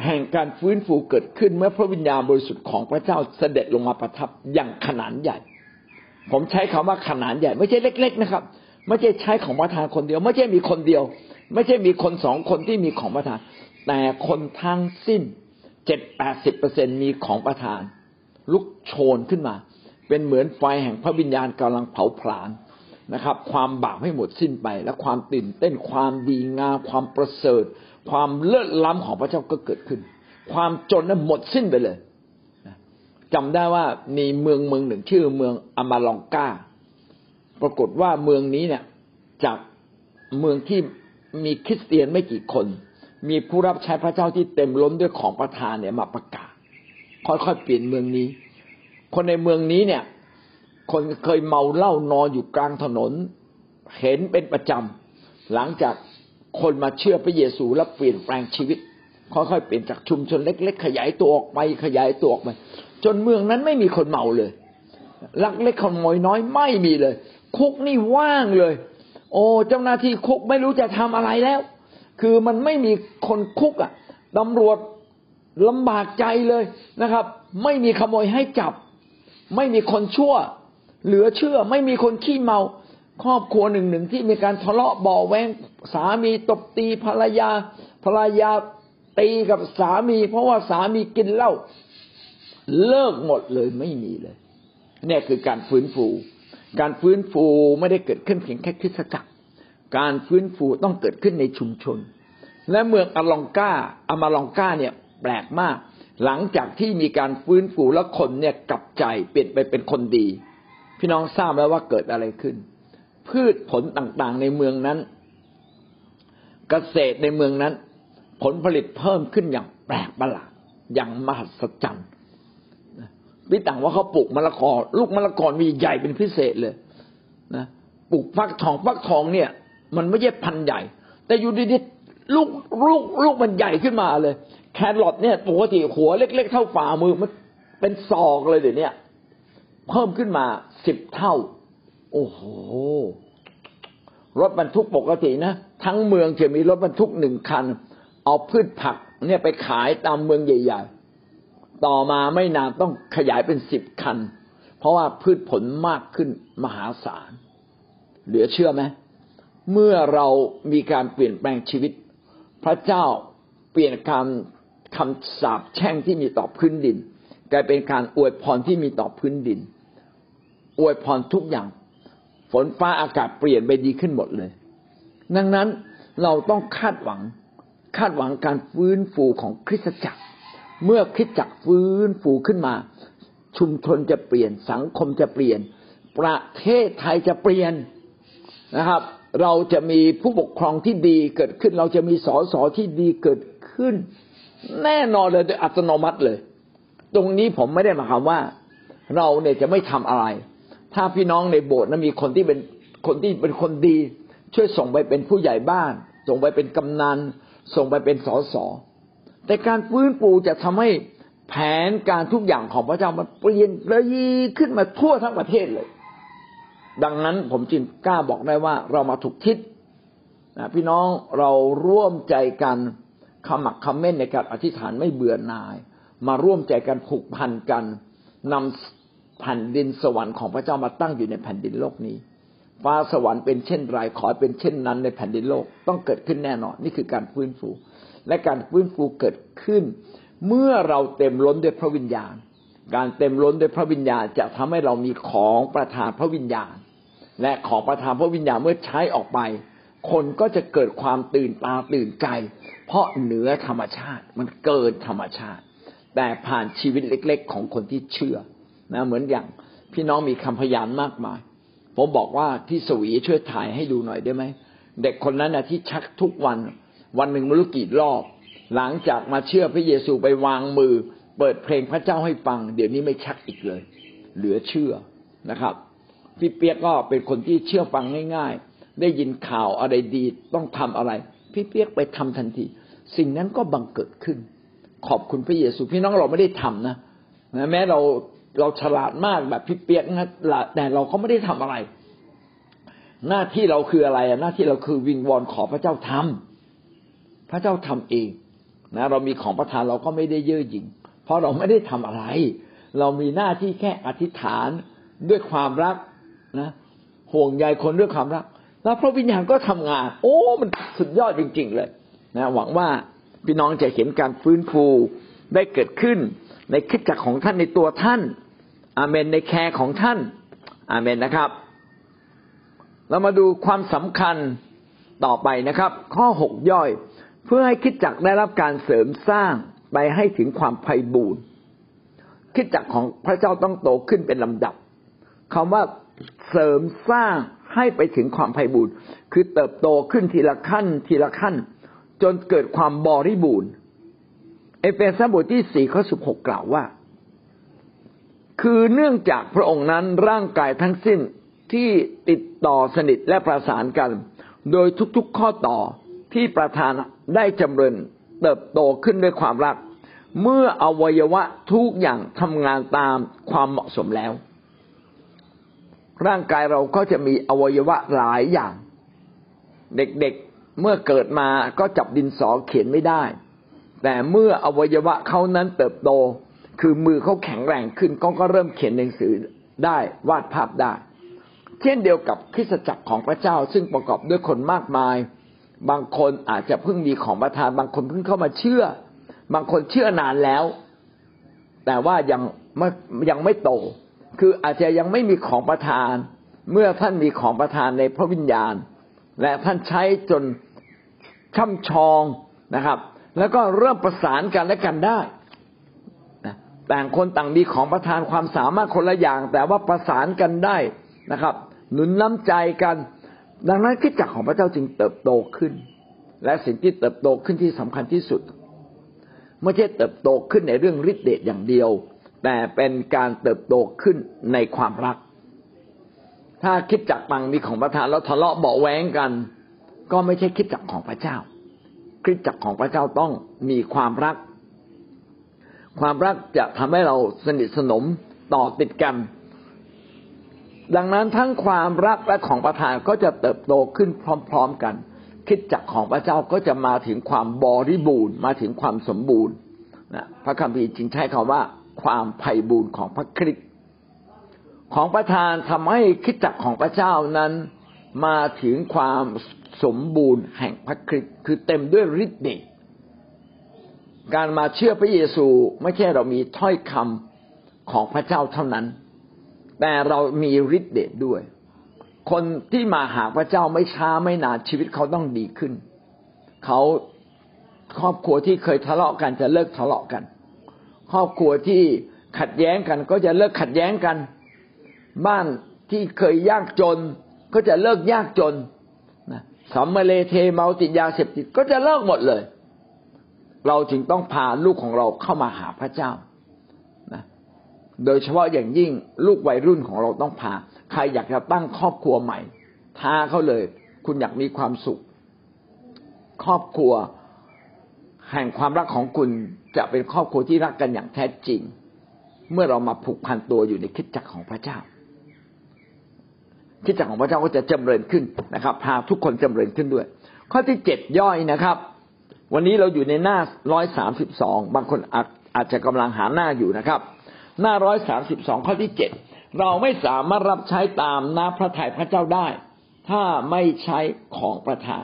แห่งการฟื้นฟูเกิดขึ้นเมื่อพระวิญญาณบริสุทธิ์ของพระเจ้าเสด็จลงมาประทับอย่างขนาดใหญ่ผมใช้คำว่าขนาดใหญ่ไม่ใช่เล็กๆนะครับไม่ใช่ใช้ของประทานคนเดียวไม่ใช่มีคนเดียวไม่ใช่มีคนสองคนที่มีของประทานแต่คนทั้งสิ้น 70-80% มีของประทานลุกโชนขึ้นมาเป็นเหมือนไฟแห่งพระวิญญาณกำลังเผาผลาญนะครับความบาปให้หมดสิ้นไปและความตื่นเต้นความดีงามความประเสริฐความเลิศล้ำของพระเจ้าก็เกิดขึ้นความจนนั้นหมดสิ้นไปเลยจำได้ว่ามีเมืองหนึ่งชื่อเมืองอามาลองกาปรากฏว่าเมืองนี้เนี่ยจากเมืองที่มีคริสเตียนไม่กี่คนมีผู้รับใช้พระเจ้าที่เต็มล้นด้วยของประทานเนี่ยมาประกาศค่อยๆเปลี่ยนเมืองนี้คนในเมืองนี้เนี่ยคนเคยเมาเหล้านอนอยู่กลางถนนเห็นเป็นประจำหลังจากคนมาเชื่อพระเยซูและเปลี่ยนแปลงชีวิตค่อยๆเปลี่ยนจากชุมชนเล็กๆขยายตัวออกไปจนเมืองนั้นไม่มีคนเมาเลยลักเล็กขโมยน้อยไม่มีเลยคุกนี่ว่างเลยโอ้เจ้าหน้าที่คุกไม่รู้จะทำอะไรแล้วคือมันไม่มีคนคุกอ่ะตำรวจลำบากใจเลยนะครับไม่มีขโมยให้จับไม่มีคนชั่วเหลือเชื่อไม่มีคนขี้เมาครอบครัวหนึ่งที่มีการทะเลาะเบาะแว้งสามีตบตีภรรยาตีกับสามีเพราะว่าสามีกินเหล้าเลิกหมดเลยไม่มีเลยนี่คือการฟื้นฟูไม่ได้เกิดขึ้นเพียงแค่คริสตจักรการฟื้นฟูต้องเกิดขึ้นในชุมชนและเมืองอามาลองกาเนี่ยแปลกมากหลังจากที่มีการฟื้นฟูแล้วคนเนี่ยกลับใจเปลี่ยนไปเป็นคนดีพี่น้องทราบแล้วว่าเกิดอะไรขึ้นพืชผลต่างๆในเมืองนั้นเกษตรในเมืองนั้นผลผลิตเพิ่มขึ้นอย่างแปลกประหลาดอย่างมหัศจรรย์พี่ต่างว่าเขาปลูกมะละกอลูกมะละกอมีใหญ่เป็นพิเศษเลยนะปลูกฟักทองเนี่ยมันไม่ใช่พันธุ์ใหญ่แต่อยู่ดีๆลูกมันใหญ่ขึ้นมาเลยแครอทเนี่ยปกติหัวเล็กๆเท่าฝ่ามือมันเป็นศอกเลยเดี๋ยวนี้เพิ่มขึ้นมา10 เท่าโอ้โหรถบรรทุกปกตินะทั้งเมืองจะมีรถบรรทุก1 คันเอาพืชผักเนี่ยไปขายตามเมืองใหญ่ๆต่อมาไม่นานต้องขยายเป็น10 คันเพราะว่าพืชผลมากขึ้นมหาศาลเหลือเชื่อไหมเมื่อเรามีการเปลี่ยนแปลงชีวิตพระเจ้าเปลี่ยนคำสาปแช่งที่มีต่อพื้นดินกลายเป็นการอวยพรที่มีต่อพื้นดินอวยพรทุกอย่างฝนฟ้าอากาศเปลี่ยนไปดีขึ้นหมดเลยดังนั้นเราต้องคาดหวังการฟื้นฟูของคริสตจักรเมื่อคริสตจักรฟื้นฟูขึ้นมาชุมชนจะเปลี่ยนสังคมจะเปลี่ยนประเทศไทยจะเปลี่ยนนะครับเราจะมีผู้ปกครองที่ดีเกิดขึ้นเราจะมีสสที่ดีเกิดขึ้นแน่นอนเลยโดยอัตโนมัติเลยตรงนี้ผมไม่ได้หมายความว่า เราเนี่ยจะไม่ทำอะไรถ้าพี่น้องในโบสถ์นั้นมีคนที่เป็นคนดีช่วยส่งไปเป็นผู้ใหญ่บ้านส่งไปเป็นกำนันส่งไปเป็นสสแต่การฟื้นฟูจะทำให้แผนการทุกอย่างของพระเจ้ามันเปลี่ยนระยีขึ้นมาทั่วทั้งประเทศเลยดังนั้นผมจึงกล้าบอกได้ว่าเรามาถูกทิศนะพี่น้องเราร่วมใจกันขมักเขม้นในการอธิษฐานไม่เบื่อหน่ายมาร่วมใจกันผูกพันกันนำแผ่นดินสวรรค์ของพระเจ้ามาตั้งอยู่ในแผ่นดินโลกนี้ฟ้าสวรรค์เป็นเช่นไรขอเป็นเช่นนั้นในแผ่นดินโลกต้องเกิดขึ้นแน่นอนนี่คือการฟื้นฟูและการฟื้นฟูเกิดขึ้นเมื่อเราเต็มล้นด้วยพระวิญญาณการเต็มล้นด้วยพระวิญญาณจะทำให้เรามีของประทานพระวิญญาณและของประทานพระวิญญาณเมื่อใช้ออกไปคนก็จะเกิดความตื่นตาตื่นใจเพราะเหนือธรรมชาติมันเกินธรรมชาติแต่ผ่านชีวิตเล็กๆของคนที่เชื่อนะเหมือนอย่างพี่น้องมีคำพยานมากมายผมบอกว่าที่สวีช่วยถ่ายให้ดูหน่อยได้ไหมเด็กคนนั้นนะที่ชักทุกวันวันหนึ่งไม่รู้กี่รอบหลังจากมาเชื่อพระเยซูไปวางมือเปิดเพลงพระเจ้าให้ฟังเดี๋ยวนี้ไม่ชักอีกเลยเหลือเชื่อนะครับพี่เปียกก็เป็นคนที่เชื่อฟังง่ายๆได้ยินข่าวอะไรดีต้องทำอะไรพี่เปียกไปทำทันทีสิ่งนั้นก็บังเกิดขึ้นขอบคุณพระเยซูพี่น้องเราไม่ได้ทำนะแม้เราฉลาดมากแบบพี่เปียกนะแต่เราก็ไม่ได้ทำอะไรหน้าที่เราคืออะไรหน้าที่เราคือวิงวอนขอพระเจ้าทำพระเจ้าทำเองนะเรามีของประทานเราก็ไม่ได้เย่อหยิ่งเพราะเราไม่ได้ทำอะไรเรามีหน้าที่แค่อธิษฐานด้วยความรักนะห่วงใยคนด้วยความรักแล้วพระวิญญาณก็ทำงานโอ้มันสุดยอดจริงๆเลยนะหวังว่าพี่น้องจะเห็นการฟื้นฟูได้เกิดขึ้นในคริสตจักรของท่านในตัวท่านอาเมนในแคร์ของท่านอาเมนนะครับเรามาดูความสำคัญต่อไปนะครับข้อ6ย่อยเพื่อให้คริสตจักรได้รับการเสริมสร้างไปให้ถึงความไพบูรย์คริสตจักรของพระเจ้าต้องโตขึ้นเป็นลำดับคำว่าเสริมสร้างให้ไปถึงความไพบูรย์คือเติบโตขึ้นทีละขั้นทีละขั้นจนเกิดความบริบูรณ์เอเฟซัสบทที่4ข้อ16กล่าวว่าคือเนื่องจากพระองค์นั้นร่างกายทั้งสิ้นที่ติดต่อสนิทและประสานกันโดยทุกๆข้อต่อที่ประทานได้จำเริญเติบโตขึ้นด้วยความรักเมื่ออวัยวะทุกอย่างทำงานตามความเหมาะสมแล้วร่างกายเราก็จะมีอวัยวะหลายอย่างเด็กๆเมื่อเกิดมาก็จับดินสอเขียนไม่ได้แต่เมื่ออวัยวะเขานั้นเติบโตคือมือเขาแข็งแรงขึ้นก็เริ่มเขียนหนังสือได้วาดภาพได้เช่นเดียวกับคริสตจักรของพระเจ้าซึ่งประกอบด้วยคนมากมายบางคนอาจจะเพิ่งมีของประทานบางคนเพิ่งเข้ามาเชื่อบางคนเชื่อนานแล้วแต่ว่ายังไม่โตคืออาจจะยังไม่มีของประทานเมื่อท่านมีของประทานในพระวิญญาณและท่านใช้จนช่ำชองนะครับแล้วก็เริ่มประสานกันและกันได้ต่างคนต่างมีของประทานความสามารถคนละอย่างแต่ว่าประสานกันได้นะครับหนุนน้ำใจกันดังนั้นคริสตจักรของพระเจ้าจึงเติบโตขึ้นและสิ่งที่เติบโตขึ้นที่สำคัญที่สุดไม่ใช่เติบโตขึ้นในเรื่องฤทธิ์เดชอย่างเดียวแต่เป็นการเติบโตขึ้นในความรักถ้าคริสตจักรบางมีของประทานแล้วทะเลาะเบาะแว้งกันก็ไม่ใช่คริสตจักรของพระเจ้าคริสตจักรของพระเจ้าต้องมีความรักความรักจะทำให้เราสนิทสนมต่อติดกันดังนั้นทั้งความรักและของประทานก็จะเติบโตขึ้นพร้อมๆกันคริสตจักรของพระเจ้าก็จะมาถึงความบริบูรณ์มาถึงความสมบูรณ์นะพระคัมภีร์จึงใช้คำว่าความไพบูรณ์ของพระคริสต์ของประทานทำให้คริสตจักรของพระเจ้านั้นมาถึงความสมบูรณ์แห่งพระคริสต์คือเต็มด้วยฤทธิ์เดชการมาเชื่อพระเยซูไม่ใช่เรามีถ้อยคำของพระเจ้าเท่านั้นแต่เรามีฤทธิ์เดชด้วยคนที่มาหาพระเจ้าไม่ช้าไม่นานชีวิตเขาต้องดีขึ้นเขาครอบครัวที่เคยทะเลาะกันจะเลิกทะเลาะกันครอบครัวที่ขัดแย้งกันก็จะเลิกขัดแย้งกันบ้านที่เคยยากจนก็จะเลิกยากจนนะสัมมาเลเทเมาติดยาเสพติดก็จะเลิกหมดเลยเราจึงต้องพาลูกของเราเข้ามาหาพระเจ้านะ โดยเฉพาะอย่างยิ่งลูกวัยรุ่นของเราต้องพาใครอยากจะตั้งครอบครัวใหม่ท้าเขาเลยคุณอยากมีความสุขครอบครัวแห่งความรักของคุณจะเป็นครอบครัวที่รักกันอย่างแท้จริงเมื่อเรามาผูกพันตัวอยู่ในคริสตจักรของพระเจ้าคริสตจักรของพระเจ้าก็จะเจริญขึ้นนะครับพาทุกคนเจริญขึ้นด้วยข้อที่7ย่อยนะครับวันนี้เราอยู่ในหน้า132บางคนอาจจะกำลังหาหน้าอยู่นะครับหน้า132ข้อที่7เราไม่สามารถรับใช้ตามน้ำพระทัยพระเจ้าได้ถ้าไม่ใช้ของประทาน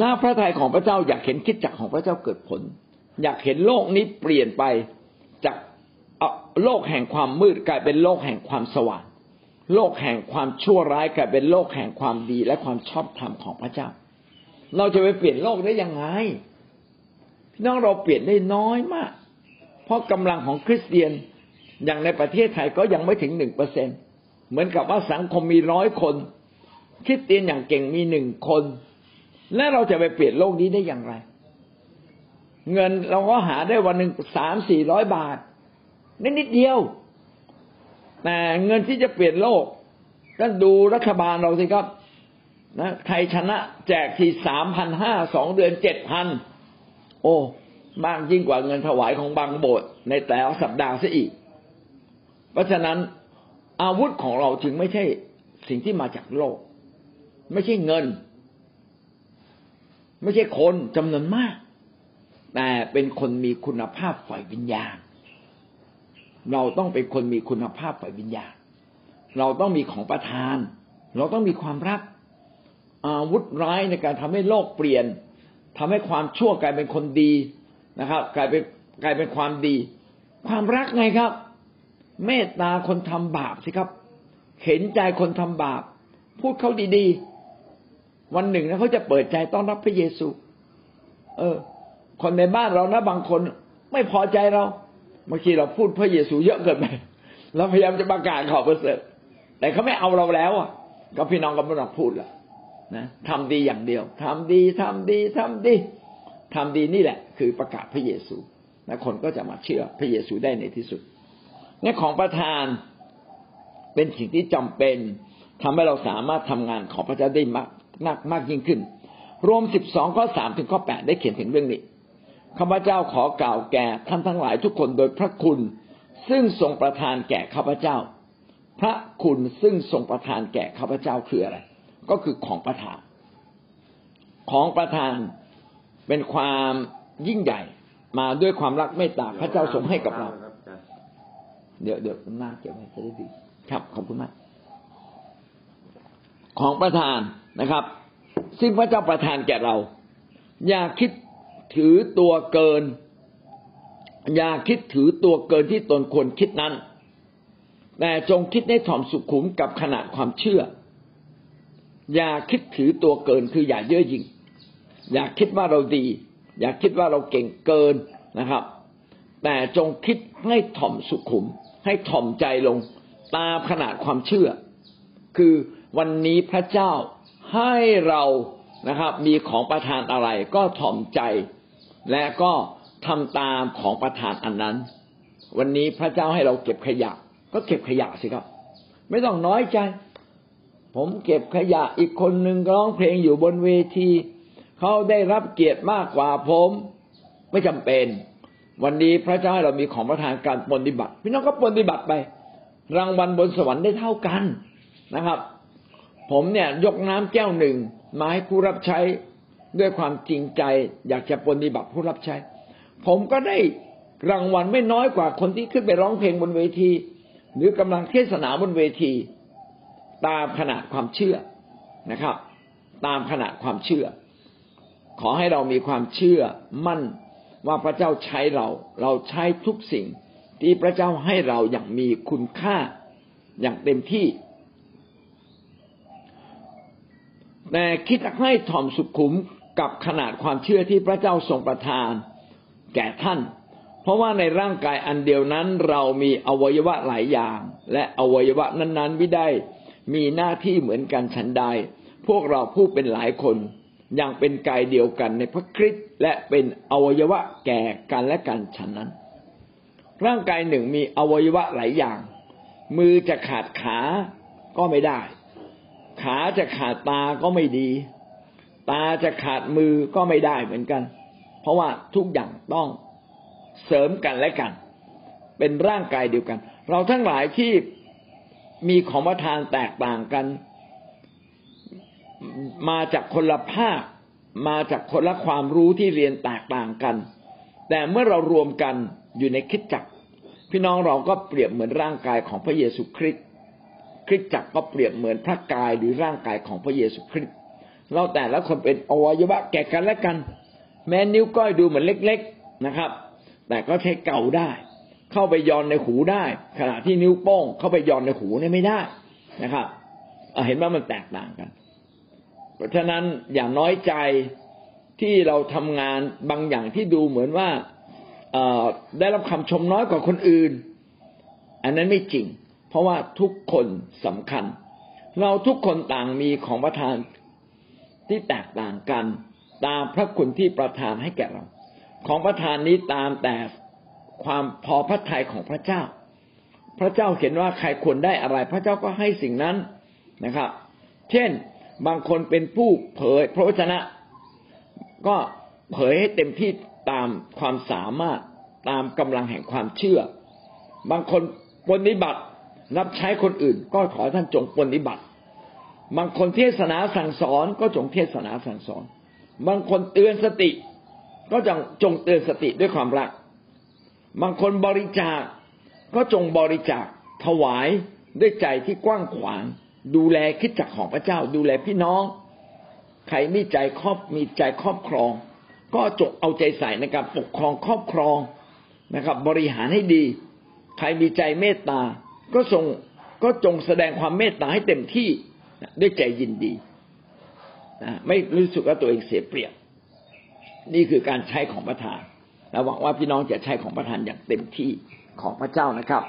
น้ำพระทัยของพระเจ้าอยากเห็นคริสตจักรของพระเจ้าเกิดผลอยากเห็นโลกนี้เปลี่ยนไปจากโลกแห่งความมืดกลายเป็นโลกแห่งความสว่างโลกแห่งความชั่วร้ายกลายเป็นโลกแห่งความดีและความชอบธรรมของพระเจ้าเราจะไปเปลี่ยนโลกได้ยังไงพี่น้องเราเปลี่ยนได้น้อยมากเพราะกำลังของคริสเตียนอย่างในประเทศไทยก็ยังไม่ถึง 1% เหมือนกับว่าสังคมมี100คนคริสเตียนอย่างเก่งมี1คนแล้วเราจะไปเปลี่ยนโลกนี้ได้อย่างไรเงินเราก็หาได้วันนึง 300-400 บาทนิดเดียวแต่เงินที่จะเปลี่ยนโลกก็ดูรัฐบาลเราสิครับนะใครชนะแจกที 3,500 2 เดือน 7,000 โอ้มากยิ่งกว่าเงินถวายของบางโบสถ์ในแต่ละสัปดาห์ซะอีกเพราะฉะนั้นอาวุธของเราจึงไม่ใช่สิ่งที่มาจากโลกไม่ใช่เงินไม่ใช่คนจำนวนมากแต่เป็นคนมีคุณภาพฝ่ายวิญญาณเราต้องเป็นคนมีคุณภาพฝ่ายวิญญาณเราต้องมีของประทานเราต้องมีความรักอาวุธร้ายในการทำให้โลกเปลี่ยนทำให้ความชั่วกลายเป็นคนดีนะครับกลายเป็นความดีความรักไงครับเมตตาคนทำบาปสิครับเห็นใจคนทำบาปพูดเขาดีๆวันหนึ่งนะเขาจะเปิดใจต้อนรับพระเยซูคนในบ้านเรานะบางคนไม่พอใจเราเมื่อกี้เราพูดพระเยซูเยอะเกินไปเราพยายามจะประกาศข่าวประเสริฐแต่เขาไม่เอาเราแล้วอ่ะก็พี่น้องก็ไม่ต้องพูดละนะทำดีอย่างเดียวทำดีนี่แหละคือประกาศพระเยซูและคนก็จะมาเชื่อพระเยซูได้ในที่สุดเนี่ยของประทานเป็นสิ่งที่จำเป็นทำให้เราสามารถทำงานของพระเจ้าได้มากยิ่งขึ้นรวม12ข้อ3ถึงข้อ8ได้เขียนถึงเรื่องนี้ข้าพเจ้าขอกล่าวแก่ท่านทั้งหลายทุกคนโดยพระคุณซึ่งทรงประทานแก่ข้าพเจ้าพระคุณซึ่งทรงประทานแก่ข้าพเจ้าคืออะไรก็คือของประทานของประทานเป็นความยิ่งใหญ่มาด้วยความรักเมตตาพระเจ้าทรงให้กับเราเดี๋ยวหน้าเก็บให้ได้ดีครับขอบคุณมากของประทานนะครับซึ่งพระเจ้าประทานแก่เราอย่าคิดถือตัวเกินอย่าคิดถือตัวเกินที่ตนควรคิดนั้นแต่จงคิดให้ถ่อมสุขุมกับขนาดความเชื่ออย่าคิดถือตัวเกินคืออย่าเย่อหยิ่งอย่าคิดว่าเราดีอย่าคิดว่าเราเก่งเกินนะครับแต่จงคิดให้ถ่อมสุขุมให้ถ่อมใจลงตามขนาดความเชื่อคือวันนี้พระเจ้าให้เรานะครับมีของประทานอะไรก็ถ่อมใจและก็ทำตามของประทานอันนั้นวันนี้พระเจ้าให้เราเก็บขยะก็เก็บขยะสิครับไม่ต้องน้อยใจผมเก็บขยะอีกคนนึงร้องเพลงอยู่บนเวทีเขาได้รับเกียรติมากกว่าผมไม่จำเป็นวันนี้พระเจ้าให้เรามีของประทานการปฏิบัติพี่น้องก็ปฏิบัติไปรางวัลบนสวรรค์ได้เท่ากันนะครับผมเนี่ยยกน้ำแก้วหนึ่งมาให้ผู้รับใช้ด้วยความจริงใจอยากจะปฏิบัติผู้รับใช้ผมก็ได้รางวัลไม่น้อยกว่าคนที่ขึ้นไปร้องเพลงบนเวทีหรือกำลังเทศนาบนเวทีตามขนาดความเชื่อนะครับตามขนาดความเชื่อขอให้เรามีความเชื่อมั่นว่าพระเจ้าใช้เราเราใช้ทุกสิ่งที่พระเจ้าให้เราอย่างมีคุณค่าอย่างเต็มที่แต่คิดให้ถ่อมสุขุมกับขนาดความเชื่อที่พระเจ้าทรงประทานแก่ท่านเพราะว่าในร่างกายอันเดียวนั้นเรามีอวัยวะหลายอย่างและอวัยวะนั้นๆไม่ได้มีหน้าที่เหมือนกันฉันใดพวกเราผู้เป็นหลายคนยังเป็นกายเดียวกันในพระคริสต์และเป็นอวัยวะแก่กันและกันฉันนั้น ร่างกายหนึ่งมีอวัยวะหลายอย่างมือจะขาดขาก็ไม่ได้ขาจะขาดตาก็ไม่ดีตาจะขาดมือก็ไม่ได้เหมือนกันเพราะว่าทุกอย่างต้องเสริมกันและกันเป็นร่างกายเดียวกันเราทั้งหลายที่มีของประทานแตกต่างกันมาจากคนละภาคมาจากคนละความรู้ที่เรียนแตกต่างกันแต่เมื่อเรารวมกันอยู่ในคริสตจักรพี่น้องเราก็เปรียบเหมือนร่างกายของพระเยซูคริสต์คริสตจักรก็เปรียบเหมือนพระกายหรือร่างกายของพระเยซูคริสต์เราแต่ละคนเป็นอวัยวะแก่กันและกันแม้นิ้วก้อยดูเหมือนเล็กๆนะครับแต่ก็ใช้เกาได้เข้าไปย้อนในหูได้ขณะที่นิ้วโป้งเข้าไปย้อนในหูเนี่ยไม่ได้นะครับเห็นว่ามันแตกต่างกันเพราะฉะนั้นอย่าน้อยใจที่เราทำงานบางอย่างที่ดูเหมือนว่าได้รับคำชมน้อยกว่าคนอื่นอันนั้นไม่จริงเพราะว่าทุกคนสำคัญเราทุกคนต่างมีของประทานที่แตกต่างกันตามพระคุณที่ประทานให้แก่เราของประทานนี้ตามแต่ความพอพระทัยของพระเจ้าพระเจ้าเห็นว่าใครควรได้อะไรพระเจ้าก็ให้สิ่งนั้นนะครับเช่นบางคนเป็นผู้เผยพระวจนะก็เผยให้เต็มที่ตามความสามารถตามกำลังแห่งความเชื่อบางคนปฏิบัติรับใช้คนอื่นก็ขอท่านจงปฏิบัติบางคนเทศนาสั่งสอนก็จงเทศนาสั่งสอนบางคนเตือนสติก็จงเตือนสติด้วยความรักบางคนบริจาคก็จงบริจาคถวายด้วยใจที่กว้างขวางดูแลคริสตจักรของพระเจ้าดูแลพี่น้องใครมีใจครอบครองก็จงเอาใจใส่ในการปกครองครอบครองนะครับบริหารให้ดีใครมีใจเมตตาก็จงแสดงความเมตตาให้เต็มที่ด้วยใจยินดีไม่รู้สึกว่าตัวเองเสียเปรียบนี่คือการใช้ของประทานและหวังว่าพี่น้องจะใช้ของประทานอย่างเต็มที่ของพระเจ้านะครับ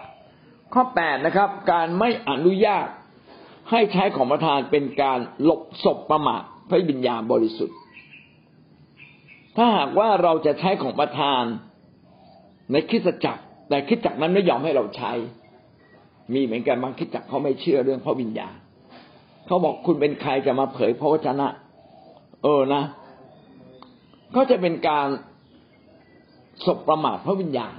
ข้อ8นะครับการไม่อนุญาตให้ใช้ของประทานเป็นการลบสบประมาทพระวิญญาณบริสุทธิ์ถ้าหากว่าเราจะใช้ของประทานในคริสตจักรแต่คริสตจักรนั้นไม่ยอมให้เราใช้มีเหมือนกันบางคริสตจักรเขาไม่เชื่อเรื่องพระวิญญาณเขาบอกคุณเป็นใครจะมาเผยพระวจนะนะก็จะเป็นการสบประมาทพระวิญญาณ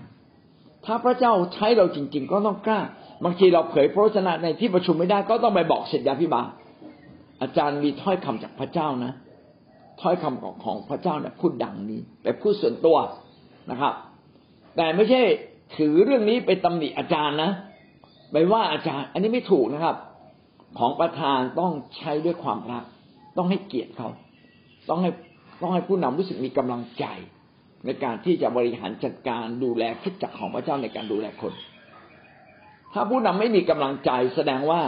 ถ้าพระเจ้าใช้เราจริงๆก็ต้องกล้าบางทีเราเผยพระวจนะในที่ประชุมไม่ได้ก็ต้องไปบอกศิษยาภิบาลอาจารย์มีถ้อยคำจากพระเจ้านะถ้อยคำของพระเจ้าเนี่ยพูดดังนี้แต่พูดส่วนตัวนะครับแต่ไม่ใช่ถือเรื่องนี้ไปตำหนิอาจารย์นะไปว่าอาจารย์อันนี้ไม่ถูกนะครับของประธานต้องใช้ด้วยความรักต้องให้เกียรติเขาต้องให้ผู้นำรู้สึกมีกำลังใจในการที่จะบริหารจัดการดูแลคริสตจักรของพระเจ้าในการดูแลคนถ้าผู้นำไม่มีกำลังใจแสดงว่า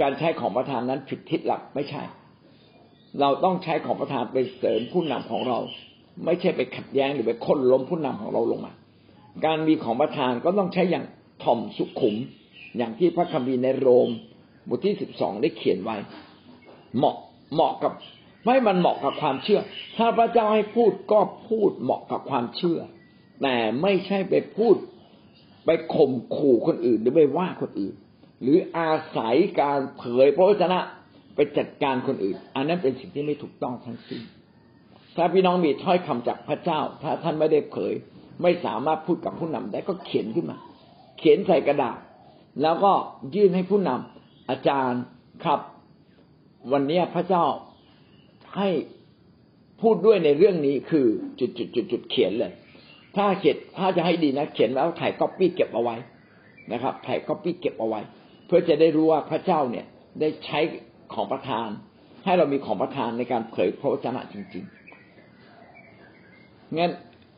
การใช้ของประธานนั้นผิดทิศหลักไม่ใช่เราต้องใช้ของประธานไปเสริมผู้นำของเราไม่ใช่ไปขัดแย้งหรือไปค้นล้มผู้นำของเราลงมาการมีของประธานก็ต้องใช้อย่างถ่อมสุขุมอย่างที่พระคัมภีร์ในโรมบทที่12ได้เขียนไว้เหมาะกับไม่มันเหมาะกับความเชื่อถ้าพระเจ้าให้พูดก็พูดเหมาะกับความเชื่อแต่ไม่ใช่ไปพูดไปข่มขู่คนอื่นหรือไปว่าคนอื่นหรืออาศัยการเผยพระวจนะไปจัดการคนอื่นอันนั้นเป็นสิ่งที่ไม่ถูกต้องทั้งสิ้นถ้าพี่น้องมีถ้อยคำจากพระเจ้าถ้าท่านไม่ได้เผยไม่สามารถพูดกับผู้นำได้ก็เขียนขึ้นมาเขียนใส่กระดาษแล้วก็ยื่นให้ผู้นำอาจารย์ครับวันนี้พระเจ้าให้พูดด้วยในเรื่องนี้คือจุดเขียนเลยถ้าจะให้ดีนะเขียนแล้วถ่ายก๊อปปี้เก็บเอาไว้นะครับถ่ายก๊อปปี้เก็บเอาไว้เพื่อจะได้รู้ว่าพระเจ้าเนี่ยได้ใช้ของประทานให้เรามีของประทานในการเผยพระวจนะจริงๆงั้น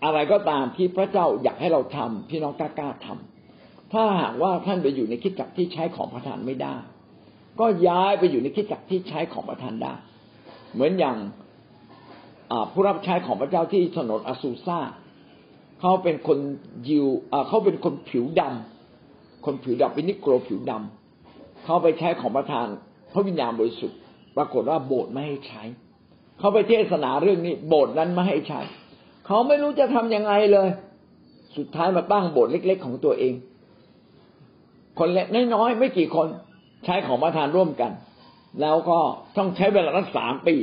อะไรก็ตามที่พระเจ้าอยากให้เราทำพี่น้องกล้าทำถ้าหากว่าท่านไปอยู่ในคริสตจักรที่ใช้ของประทานไม่ได้ก็ย้ายไปอยู่ในคริสตจักรที่ใช้ของประทานได้เหมือนอย่างผู้รับใช้ของพระเจ้าที่ถนนอาซูซ่าเขาเป็นคนยิวเขาเป็นคนผิวดำเป็นนิโกรผิวดำเขาไปใช้ของประทานพระวิญญาณบริสุทธิ์ปรากฏว่าโบสถ์ไม่ให้ใช้เขาไปเทศนาเรื่องนี้โบสถ์นั้นไม่ให้ใช้เขาไม่รู้จะทำยังไงเลย สุดท้ายมาตั้งโบสถ์เล็กๆของตัวเองคนเล็กน้อยๆไม่กี่คนใช้ของประทานร่วมกันแล้วก็ต้องใช้เวลาทั้ง3 ปี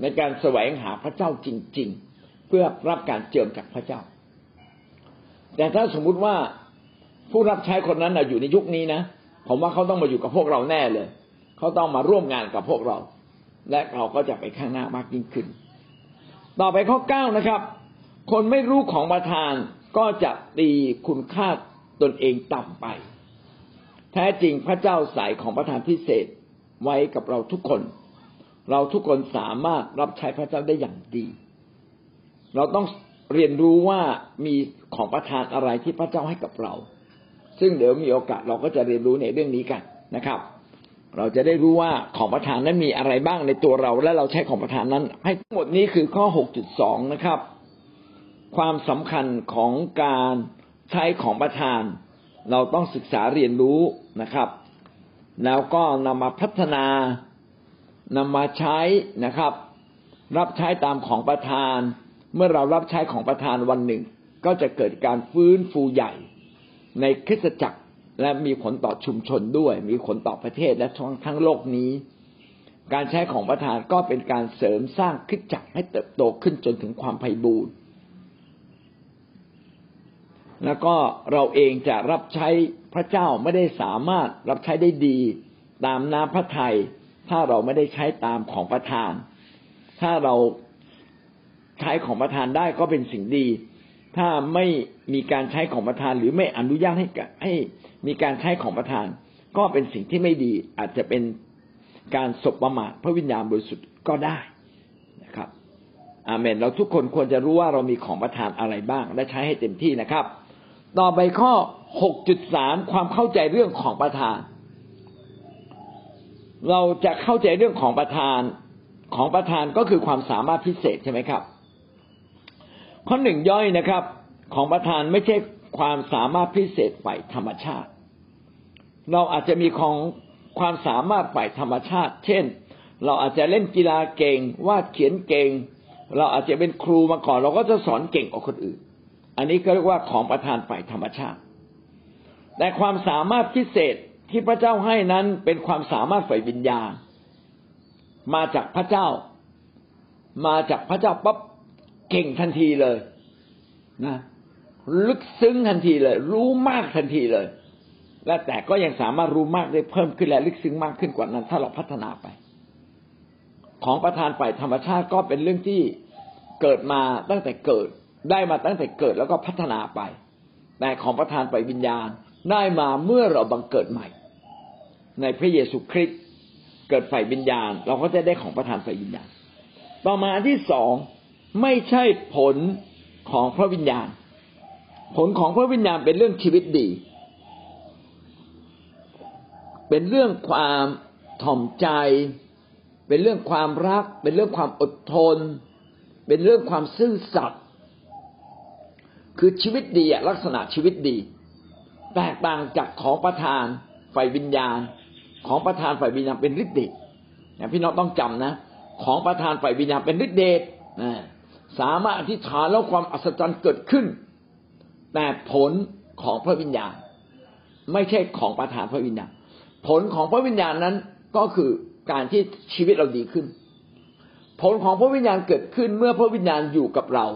ในการแสวงหาพระเจ้าจริงๆเพื่อรับการเจิมจากพระเจ้าแต่ถ้าสมมุติว่าผู้รับใช้คนนั้นอยู่ในยุคนี้นะผมว่าเขาต้องมาอยู่กับพวกเราแน่เลยเขาต้องมาร่วมงานกับพวกเราและเราก็จะไปข้างหน้ามากยิ่งขึ้นต่อไปข้อ9นะครับคนไม่รู้ของประทานก็จะตีคุณค่าตนเองต่ำไปแท้จริงพระเจ้าใส่ของประทานพิเศษไว้กับเราทุกคนเราทุกคนสามารถรับใช้พระเจ้าได้อย่างดีเราต้องเรียนรู้ว่ามีของประทานอะไรที่พระเจ้าให้กับเราซึ่งเดี๋ยวมีโอกาสเราก็จะเรียนรู้ในเรื่องนี้กันนะครับเราจะได้รู้ว่าของประทานนั้นมีอะไรบ้างในตัวเราและเราใช้ของประทานนั้นให้ทั้งหมดนี้คือข้อ 6.2 นะครับความสำคัญของการใช้ของประทานเราต้องศึกษาเรียนรู้นะครับแล้วก็นำมาพัฒนานำมาใช้นะครับรับใช้ตามของประทานเมื่อเรารับใช้ของประทานวันหนึ่งก็จะเกิดการฟื้นฟูใหญ่ในคริสตจักรและมีผลต่อชุมชนด้วยมีผลต่อประเทศและทั้งโลกนี้การใช้ของประทานก็เป็นการเสริมสร้างคริสตจักรให้เติบโตขึ้นจนถึงความไพบูรณ์แล้วก็เราเองจะรับใช้พระเจ้าไม่ได้สามารถรับใช้ได้ดีตามน้ำพระทัยถ้าเราไม่ได้ใช้ตามของประทานถ้าเราใช้ของประทานได้ก็เป็นสิ่งดีถ้าไม่มีการใช้ของประทานหรือไม่อนุญาตให้มีการใช้ของประทานก็เป็นสิ่งที่ไม่ดีอาจจะเป็นการสบประมาทพระวิญญาณบริสุทธิ์ก็ได้นะครับอาเมนเราทุกคนควรจะรู้ว่าเรามีของประทานอะไรบ้างและใช้ให้เต็มที่นะครับต่อไปข้อ 6.3 ความเข้าใจเรื่องของประทานเราจะเข้าใจเรื่องของประทานก็คือความสามารถพิเศษใช่ไหมครับข้อ 1 ย่อยนะครับของประทานไม่ใช่ความสามารถพิเศษฝ่ายธรรมชาติเราอาจจะมีของความสามารถฝ่ายธรรมชาติเช่นเราอาจจะเล่นกีฬาเก่งวาดเขียนเก่งเราอาจจะเป็นครูมาก่อนเราก็จะสอนเก่งกว่าคนอื่นอันนี้ก็เรียกว่าของประทานฝ่ายธรรมชาติแต่ความสามารถพิเศษที่พระเจ้าให้นั้นเป็นความสามารถฝ่ายวิญญาณมาจากพระเจ้าปั๊บเก่งทันทีเลยนะลึกซึ้งทันทีเลยรู้มากทันทีเลยและแต่ก็ยังสามารถรู้มากได้เพิ่มขึ้นและลึกซึ้งมากขึ้นกว่านั้นถ้าเราพัฒนาไปของประทานฝ่ายธรรมชาติก็เป็นเรื่องที่เกิดมาตั้งแต่เกิดได้มาตั้งแต่เกิดแล้วก็พัฒนาไปแต่ของประทานฝ่ายวิญญาณได้มาเมื่อเราบังเกิดใหม่ในพระเยซูคริสต์เกิดฝ่ายวิญญาณเราก็จะได้ของประทานฝ่ายวิญญาณต่อมาอันที่2ไม่ใช่ผลของพระวิญญาณผลของพระวิญญาณเป็นเรื่องชีวิตดีเป็นเรื่องความถ่อมใจเป็นเรื่องความรักเป็นเรื่องความอดทนเป็นเรื่องความซื่อสัตย์คือชีวิตดีลักษณะชีวิตดีแตกต่างจากของประทานฝ่ายวิญญาณของประทานฝ่ายวิญญาณเป็นฤทธิ์เดชนะพี่น้องต้องจำนะของประทานฝ่ายวิญญาณเป็นฤทธิ์เดชสามารถอธิษฐานแล้วความอัศจรรย์เกิดขึ้นแต่ผลของพระวิญญาณไม่ใช่ของประทานพระวิญญาณผลของพระวิญญาณนั้นก็คือการที่ชีวิตเราดีขึ้นผลของพระวิญญาณเกิดขึ้นเมื่อพระวิญญาณอยู่กับเรา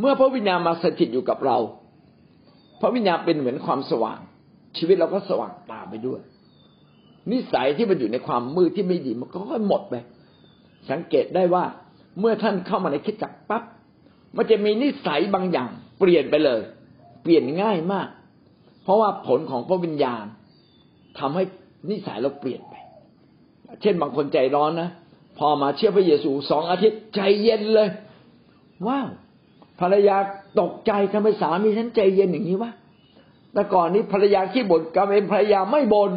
เมื่อพระวิญญาณมาสถิตอยู่กับเราพระวิญญาณเป็นเหมือนความสว่างชีวิตเราก็สว่างตามไปด้วยนิสัยที่มันอยู่ในความมืดที่ไม่ดีมันก็ค่อยหมดไปสังเกตได้ว่าเมื่อท่านเข้ามาในคริสตจักรปั๊บมันจะมีนิสัยบางอย่างเปลี่ยนไปเลยเปลี่ยนง่ายมากเพราะว่าผลของพระวิญญาณทำให้นิสัยเราเปลี่ยนไปเช่นบางคนใจร้อนนะพอมาเชื่อพระเยซู2 อาทิตย์ใจเย็นเลยว้าวภรรยาตกใจทำไมสามีฉันใจเย็นอย่างนี้วะแต่ก่อนนี้ภรรยาขี้บ่นกลายเป็นภรรยาไม่บ่น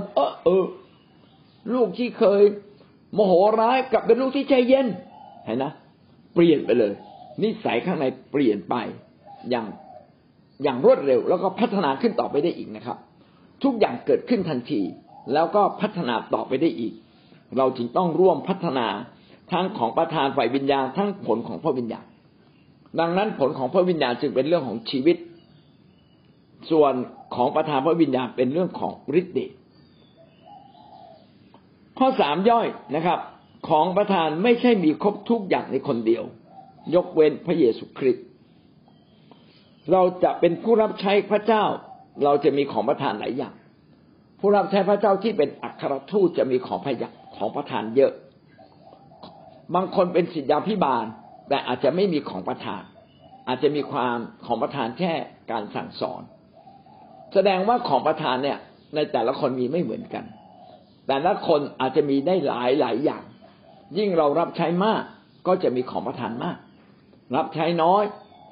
ลูกที่เคยโมโหร้ายกลับเป็นลูกที่ใจเย็นเห็นนะเปลี่ยนไปเลยนิสัยข้างในเปลี่ยนไปอย่างรวดเร็วแล้วก็พัฒนาขึ้นต่อไปได้อีกนะครับทุกอย่างเกิดขึ้นทันทีแล้วก็พัฒนาต่อไปได้อีกเราจึงต้องร่วมพัฒนาทั้งของประทานฝ่ายวิญญาณทั้งผลของพระวิญญาณดังนั้นผลของพระวิญญาณจึงเป็นเรื่องของชีวิต ส่วนของประทานพระวิญญาณเป็นเรื่องของฤทธิ์เดชข้อ3ย่อยนะครับของประทานไม่ใช่มีครบทุกอย่างในคนเดียวยกเว้นพระเยซูคริสต์เราจะเป็นผู้รับใช้พระเจ้าเราจะมีของประทานหลายอย่างผู้รับใช้พระเจ้าที่เป็นอัครทูตจะมีของประทานเยอะบางคนเป็นศิษยาภิบาลแต่อาจจะไม่มีของประทานอาจจะมีความของประทานแค่การสั่งสอนแสดงว่าของประทานเนี่ยในแต่ละคนมีไม่เหมือนกันแต่ละคนอาจจะมีได้หลายอย่างยิ่งเรารับใช้มากก็จะมีของประทานมากรับใช้น้อย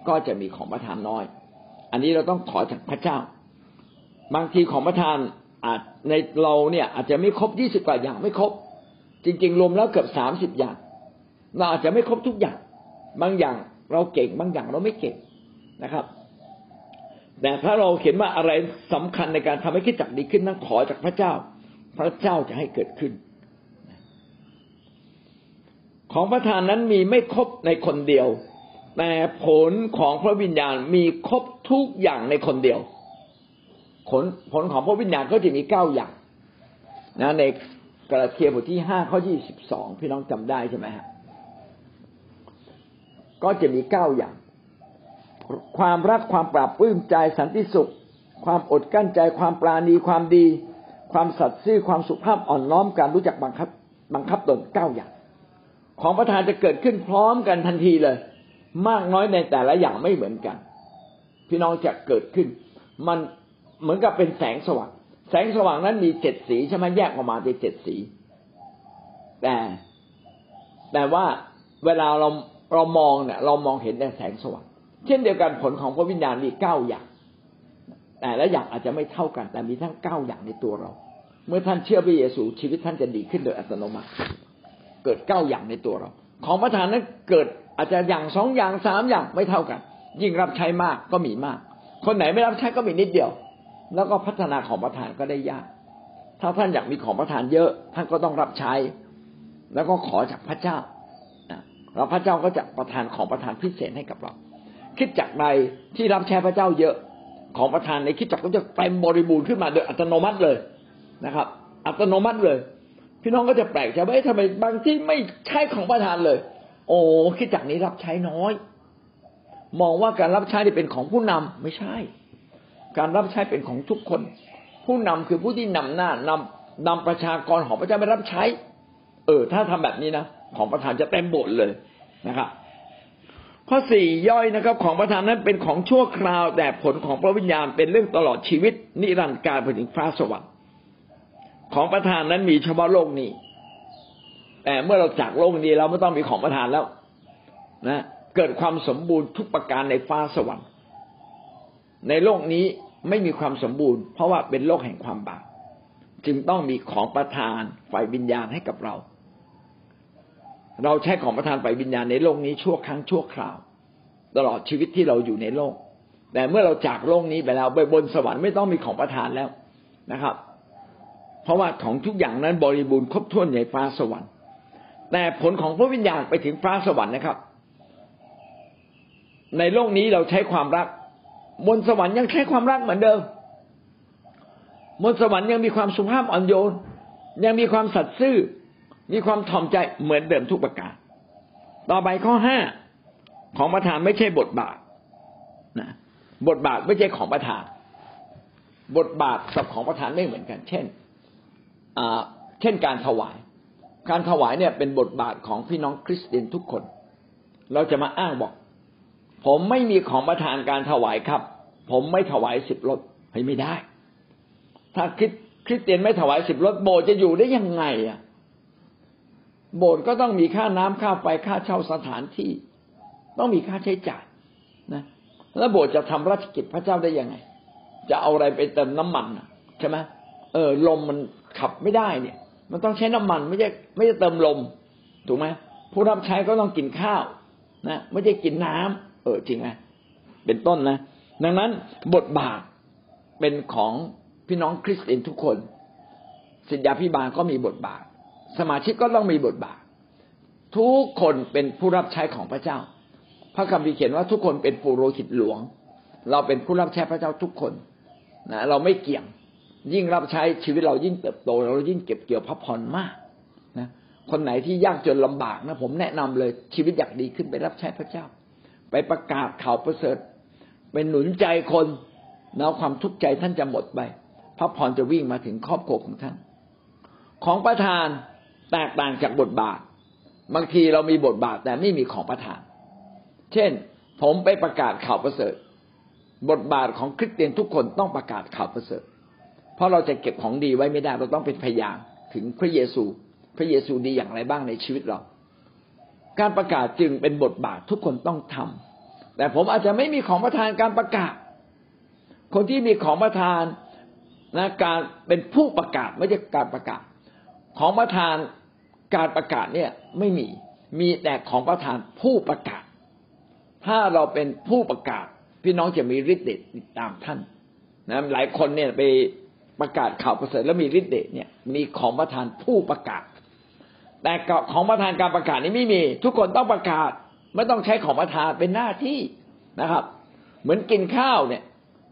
ก็จะมีของประทานน้อยอันนี้เราต้องขอจากพระเจ้าบางทีของประทานอาจในเราเนี่ยอาจจะไม่ครบ20กว่าอย่างไม่ครบจริงๆรวมแล้วเกือบ30อย่างเราอาจจะไม่ครบทุกอย่างบางอย่างเราเก่งบางอย่างเราไม่เก่งนะครับแต่ถ้าเราเห็นว่าอะไรสำคัญในการทำให้คริสตจักรดีขึ้นต้องขอจากพระเจ้าพระเจ้าจะให้เกิดขึ้นของประทานนั้นมีไม่ครบในคนเดียวแต่ผลของพระวิญญาณมีครบทุกอย่างในคนเดียวผลของพระวิญญาณก็จะมี9อย่างนะในกาลาเทียบทที่5ข้อ22พี่น้องจำได้ใช่ไหมฮะก็จะมี9อย่างความรักความปราบปลื้มใจสันติสุขความอดกั้นใจความปราณีความดีความสัตย์ซื่อความสุภาพอ่อนน้อมการรู้จักบังคับตน9อย่างของประทานจะเกิดขึ้นพร้อมกันทันทีเลยมากน้อยในแต่ละอย่างไม่เหมือนกันพี่น้องจะเกิดขึ้นมันเหมือนกับเป็นแสงสว่างแสงสว่างนั้นมี7สีใช่ไหมแยกออกมาเป็น7สีแต่ว่าเวลาเรามองเนี่ยเรามองเห็นแต่แสงสว่างเช่นเดียวกันผลของพระวิญญาณมี9อย่างแต่ละอย่างอาจจะไม่เท่ากันแต่มีทั้ง9อย่างในตัวเราเมื่อท่านเชื่อพระเยซูชีวิตท่านจะดีขึ้นโดยอัตโนมัติเกิด9อย่างในตัวเราของประทานนั้นเกิดอาจจะอย่าง2อย่าง3อย่างไม่เท่ากันยิ่งรับใช้มากก็มีมากคนไหนไม่รับใช้ก็มีนิดเดียวแล้วก็พัฒนาของประทานก็ได้ยากถ้าท่านอยากมีของประทานเยอะท่านก็ต้องรับใช้แล้วก็ขอจากพระเจ้าแล้วพระเจ้าก็จะประทานของประทานพิเศษให้กับเราคิดจักรใดที่รับใช้พระเจ้าเยอะของประทานในคิดจักรก็จะเต็มบริบูรณ์ขึ้นมาโดยอัตโนมัติเลยนะครับอัตโนมัติเลยพี่น้องก็จะแปลกใจว่าทำไมบางที่ไม่ใช้ของประทานเลยโอ้คิดจักรนี้รับใช้น้อยมองว่าการรับใช้นี่เป็นของผู้นำไม่ใช่การรับใช้เป็นของทุกคนผู้นำคือผู้ที่นำหน้านำประชากรของพระเจ้าไปรับใช้ถ้าทำแบบนี้นะของประทานจะเต็มโบสถ์เลยนะครับข้อ4ย่อยนะครับของประทานนั้นเป็นของชั่วคราวแต่ผลของพระวิญญาณเป็นเรื่องตลอดชีวิตนิรันดร์กาลไปถึงฟ้าสวรรค์ของประทานนั้นมีเฉพาะโลกนี้แต่เมื่อเราจากโลกนี้เราไม่ต้องมีของประทานแล้วนะเกิดความสมบูรณ์ทุกประการในฟ้าสวรรค์ในโลกนี้ไม่มีความสมบูรณ์เพราะว่าเป็นโลกแห่งความบาปจึงต้องมีของประทานฝ่ายวิญญาณให้กับเราเราใช้ของประทานฝ่ายวิญญาณในโลกนี้ชั่วครั้งชั่วคราวตลอดชีวิตที่เราอยู่ในโลกแต่เมื่อเราจากโลกนี้ไปแล้วไปบนสวรรค์ไม่ต้องมีของประทานแล้วนะครับเพราะว่าของทุกอย่างนั้นบริบูรณ์ครบถ้วนในฟ้าสวรรค์แต่ผลของพระวิญญาณไปถึงฟ้าสวรรค์นะครับในโลกนี้เราใช้ความรักบนสวรรค์ยังใช้ความรักเหมือนเดิมบนสวรรค์ยังมีความสุภาพอ่อนโยนยังมีความสัตย์ซื่อมีความถ่อมใจเหมือนเดิมทุกประการต่อไปข้อ5ของประทานไม่ใช่บทบาทนะบทบาทไม่ใช่ของประทานบทบาทกับของประทานไม่เหมือนกันเช่นการถวายเนี่ยเป็นบทบาทของพี่น้องคริสเตียนทุกคนเราจะมาอ้างบอกผมไม่มีของประทานการถวายครับผมไม่ถวาย10รถไม่ได้ถ้าคริสเตียนไม่ถวาย10รถโบสถ์จะอยู่ได้ยังไงอ่ะโบสถ์ก็ต้องมีค่าน้ำค่าไฟค่าเช่าสถานที่ต้องมีค่าใช้จ่ายนะแล้วโบสถ์จะทำราชกิจพระเจ้าได้ยังไงจะเอาอะไรไปเติมน้ำมันใช่ไหมลมมันขับไม่ได้เนี่ยมันต้องใช้น้ำมันไม่ใช่เติมลมถูกไหมผู้รับใช้ก็ต้องกินข้าวนะไม่ใช่กินน้ำจริงไหมเป็นต้นนะดังนั้นบทบาทเป็นของพี่น้องคริสเตียนทุกคนศิษยาภิบาลก็มีบทบาทสมาชิกก็ต้องมีบทบาททุกคนเป็นผู้รับใช้ของพระเจ้าพระคัมภีร์เขียนว่าทุกคนเป็นปุโรหิตหลวงเราเป็นผู้รับใช้พระเจ้าทุกคน นะเราไม่เกี่ยงยิ่งรับใช้ชีวิตเรายิ่งเติบโตเรายิ่งเก็บเกี่ยวพระพรมากนะคนไหนที่ยากจนลำบากนะผมแนะนำเลยชีวิตอยากดีขึ้นไปรับใช้พระเจ้าไปประกาศข่าวประเสริฐไปหนุนใจคนแล้วความทุกข์ใจท่านจะหมดไปพระพรจะวิ่งมาถึงครอบครัวของท่านของประธานแตกต่างจากบทบาทบางทีเรามีบทบาทแต่ไม่มีของประธานเช่นผมไปประกาศข่าวประเสริฐบทบาทของคริสเตียนทุกคนต้องประกาศข่าวประเสริฐเพราะเราจะเก็บของดีไว้ไม่ได้เราต้องเป็นพยานถึงพระเยซูพระเยซูดีอย่างไรบ้างในชีวิตเราการประกาศจึงเป็นบทบาททุกคนต้องทำแต่ผมอาจจะไม่มีของประธานการประกาศคนที่มีของประธานนะการเป็นผู้ประกาศไม่ใช่การประกาศของประธานการประกาศเนี่ยไม่มีแต่ของประธานผู้ประกาศถ้าเราเป็นผู้ประกาศพี่น้องจะมีฤทธิ์เดชติดตามท่านนะหลายคนเนี่ยไปประกาศข่าวประเสริฐแล้วมีฤทธิ์เดชเนี่ยมีของประธานผู้ประกาศแต่ของประธานการประกาศนี้ไม่มีทุกคนต้องประกาศไม่ต้องใช้ของประธานเป็นหน้าที่นะครับเหมือนกินข้าวเนี่ย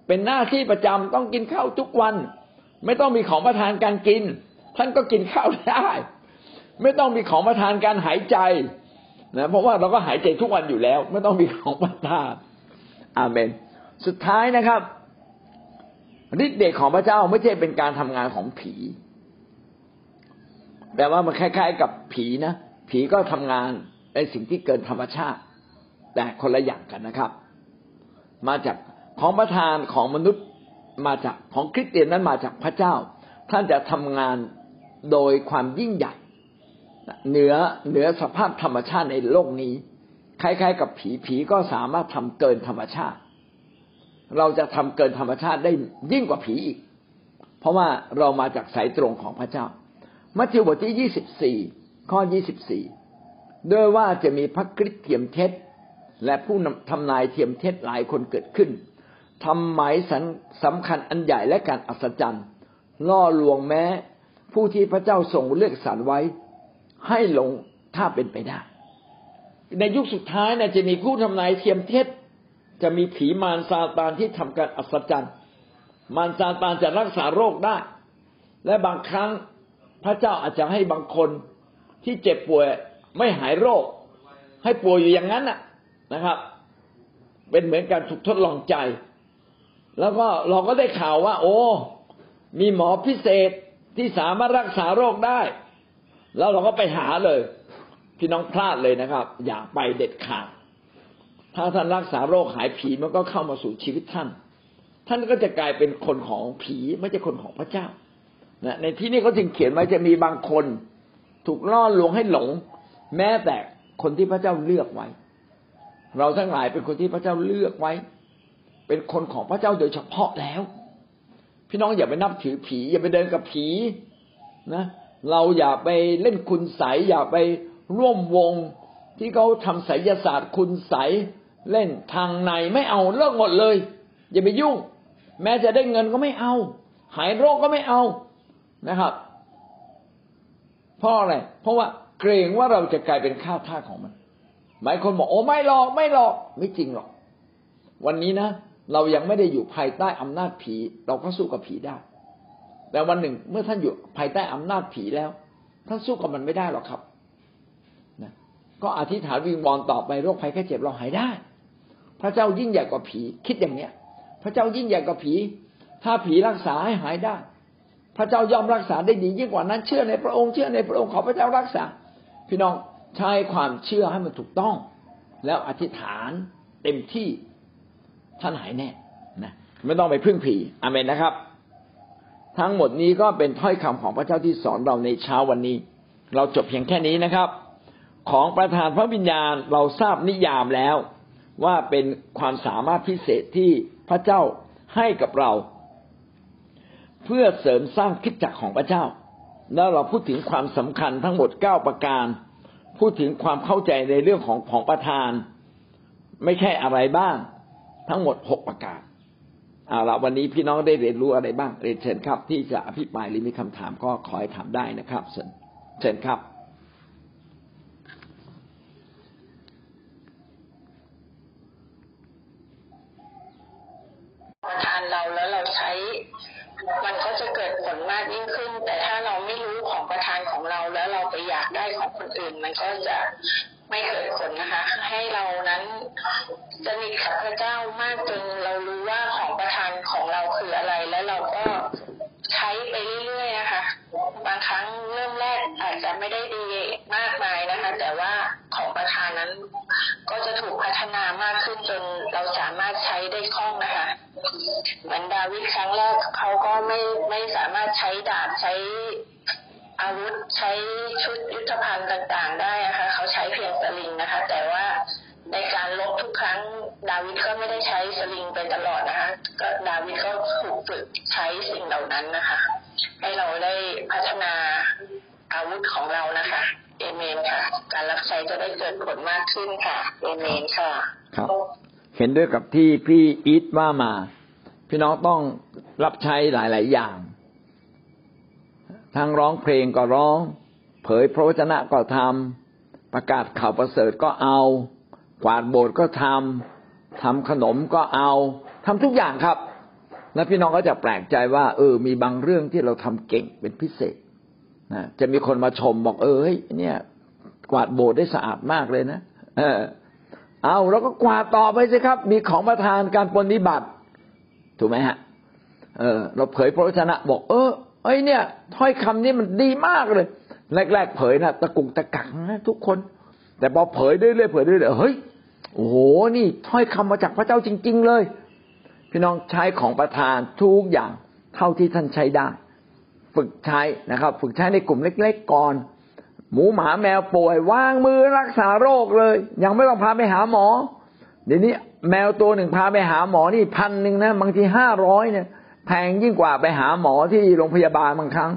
เป็นหน้าที่ประจำต้องกินข้าวทุกวันไม่ต้องมีของประทานการกินท่านก็กินข้าวได้ไม่ต้องมีของประทานการหายใจนะเพราะว่าเราก็หายใจทุกวันอยู่แล้วไม่ต้องมีของประทานอาเมนสุดท้ายนะครับฤทธิ์เดชของพระเจ้าไม่ใช่เป็นการทำงานของผีแต่ว่ามันคล้ายๆกับผีนะผีก็ทำงานในสิ่งที่เกินธรรมชาติแต่คนละอย่างกันนะครับมาจากของประทานของมนุษย์มาจากของคริสเตียนนั้นมาจากพระเจ้าท่านจะทำงานโดยความยิ่งใหญ่เหนือสภาพธรรมชาติในโลกนี้คล้ายๆกับผีก็สามารถทำเกินธรรมชาติเราจะทำเกินธรรมชาติได้ยิ่งกว่าผีอีกเพราะว่าเรามาจากสายตรงของพระเจ้ามัทธิวบทที่24ข้อ24ด้วยว่าจะมีพระคริสต์เทียมเท็จและผู้ทำนายเทียมเท็จหลายคนเกิดขึ้นทำหมายสำคัญอันใหญ่และการอัศจรรย์ล่อลวงแม้ผู้ที่พระเจ้าทรงเลือกสรรไว้ให้หลงถ้าเป็นไปได้ในยุคสุดท้ายจะมีผู้ทำนายเทียมเท็จจะมีผีมารซาตานที่ทำการอัศจรรย์มารซาตานจะรักษาโรคได้และบางครั้งพระเจ้าอาจจะให้บางคนที่เจ็บป่วยไม่หายโรคให้ป่วยอยู่อย่างนั้นนะครับเป็นเหมือนการถูกทดลองใจแล้วก็เราก็ได้ข่าวว่าโอ้มีหมอพิเศษที่สามารถรักษาโรคได้แล้วเราก็ไปหาเลยพี่น้องพลาดเลยนะครับอย่าไปเด็ดขาดถ้าท่านรักษาโรคหายผีมันก็เข้ามาสู่ชีวิตท่านก็จะกลายเป็นคนของผีไม่ใช่คนของพระเจ้านะในที่นี้เขาจึงเขียนไว้จะมีบางคนถูกล่อลวงให้หลงแม้แต่คนที่พระเจ้าเลือกไว้เราทั้งหลายเป็นคนที่พระเจ้าเลือกไว้เป็นคนของพระเจ้าโดยเฉพาะแล้วพี่น้องอย่าไปนับถือผีอย่าไปเดินกับผีนะเราอย่าไปเล่นคุณไสยอย่าไปร่วมวงที่เขาทำไสยศาสตร์คุณไสยเล่นทางในไม่เอาเลิกหมดเลยอย่าไปยุ่งแม้จะได้เงินก็ไม่เอาหายโรคก็ไม่เอานะครับเพราะอะไรเพราะว่าเกรงว่าเราจะกลายเป็นข้าวทาสของมันหลายคนบอกโอ้ไม่หรอกไม่จริงหรอกวันนี้นะเรายังไม่ได้อยู่ภายใต้อำนาจผีเราก็สู้กับผีได้แต่วันหนึ่งเมื่อท่านอยู่ภายใต้อำนาจผีแล้วท่านสู้กับมันไม่ได้หรอกครับนะก็อธิษฐานวิงวอนต่อไปโรคภัยแค่เจ็บเราหายได้พระเจ้ายิ่งใหญ่กว่าผีคิดอย่างเนี้ยพระเจ้ายิ่งใหญ่กว่าผีถ้าผีรักษาให้หายได้พระเจ้ายอมรักษาได้ดียิ่งกว่านั้นเชื่อในพระองค์เชื่อในพระองค์ขอพระเจ้ารักษาพี่น้องใช้ความเชื่อให้มันถูกต้องแล้วอธิษฐานเต็มที่ท่านหายแน่นะไม่ต้องไปพึ่งผีอาเมนนะครับทั้งหมดนี้ก็เป็นถ้อยคำของพระเจ้าที่สอนเราในเช้าวันนี้เราจบเพียงแค่นี้นะครับของประทานพระวิญญาณเราทราบนิยามแล้วว่าเป็นความสามารถพิเศษที่พระเจ้าให้กับเราเพื่อเสริมสร้างคริสตจักรของพระเจ้าแล้วเราพูดถึงความสำคัญทั้งหมด9ประการพูดถึงความเข้าใจในเรื่องของประทานไม่ใช่อะไรบ้างทั้งหมด6ประการเอาละวันนี้พี่น้องได้เรียนรู้อะไรบ้างเรียนเชิญครับที่จะอภิปรายหรือมีคำถามก็ขอให้ถามได้นะครับเชิญครับประทานเราแล้วเราใช้ มันก็จะเกิดผลมากยิ่งขึ้นแต่ถ้าเราไม่รู้ของประธานของเราแล้วเราไปอยากได้ของคนอื่นมันก็จะไม่เกิดผลนะคะให้เรานั้นสนิทกับพระเจ้ามากจนเรารู้ว่าของประทานของเราคืออะไรและเราก็ใช้ไปเรื่อยๆนะคะบางครั้งเริ่มแรกอาจจะไม่ได้ดีมากมายนะคะแต่ว่าของประทานนั้นก็จะถูกพัฒนามากขึ้นจนเราสามารถใช้ได้คล่องนะคะเหมือนดาวิดครั้งแรกเขาก็ไม่สามารถใช้ดาบใช้อาวุธใช้ชุดยุทธภัณฑ์ต่างๆได้นะคะเขาใช้เพียงสลิงนะคะแต่ว่าในการลบทุกครั้งดาวิดก็ไม่ได้ใช้สลิงไปตลอดนะคะก็ดาวิดก็ถูกฝึกใช้สิ่งเหล่านั้นนะคะให้เราได้พัฒนาอาวุธของเรานะคะเอเมนค่ะการรับใช้จะได้เกิดผลมากขึ้นค่ะเอเมนค่ะครับเห็นด้วยกับที่พี่อีทว่ามาพี่น้องต้องรับใช้หลายๆอย่างทั้งร้องเพลงก็ร้องเผยพระวจนะก็ทำประกาศข่าวประเสริฐก็เอากวาดโบสถ์ก็ทำขนมก็เอาทำทุกอย่างครับแล้วพี่น้องก็จะแปลกใจว่ามีบางเรื่องที่เราทำเก่งเป็นพิเศษนะจะมีคนมาชมบอกเนี่ยกวาดโบสถ์ได้สะอาดมากเลยนะเอาเราก็กวาดต่อไปสิครับมีของประทานการปฏิบัติถูกไหมฮะเราเผยพระวจนะบอกเนี่ยถ้อยคำนี้มันดีมากเลยแรกๆเผยนะตะกุกตะกักนะทุกคนแต่พอเผยเรื่อยๆเฮ้ยโอ้โหนี่ถ้อยคำมาจากพระเจ้าจริงๆเลยพี่น้องใช้ของประทานทุกอย่างเท่าที่ท่านใช้ได้ฝึกใช้นะครับฝึกใช้ในกลุ่มเล็กๆก่อนหมูหมาแมวป่วยวางมือรักษาโรคเลยยังไม่ต้องพาไปหาหมอเดี๋ยวนี้แมวตัวหนึ่งพาไปหาหมอนี่1,000นะบางที500เนี่ยแพงยิ่งกว่าไปหาหมอที่โรงพยาบาลบางครั้ง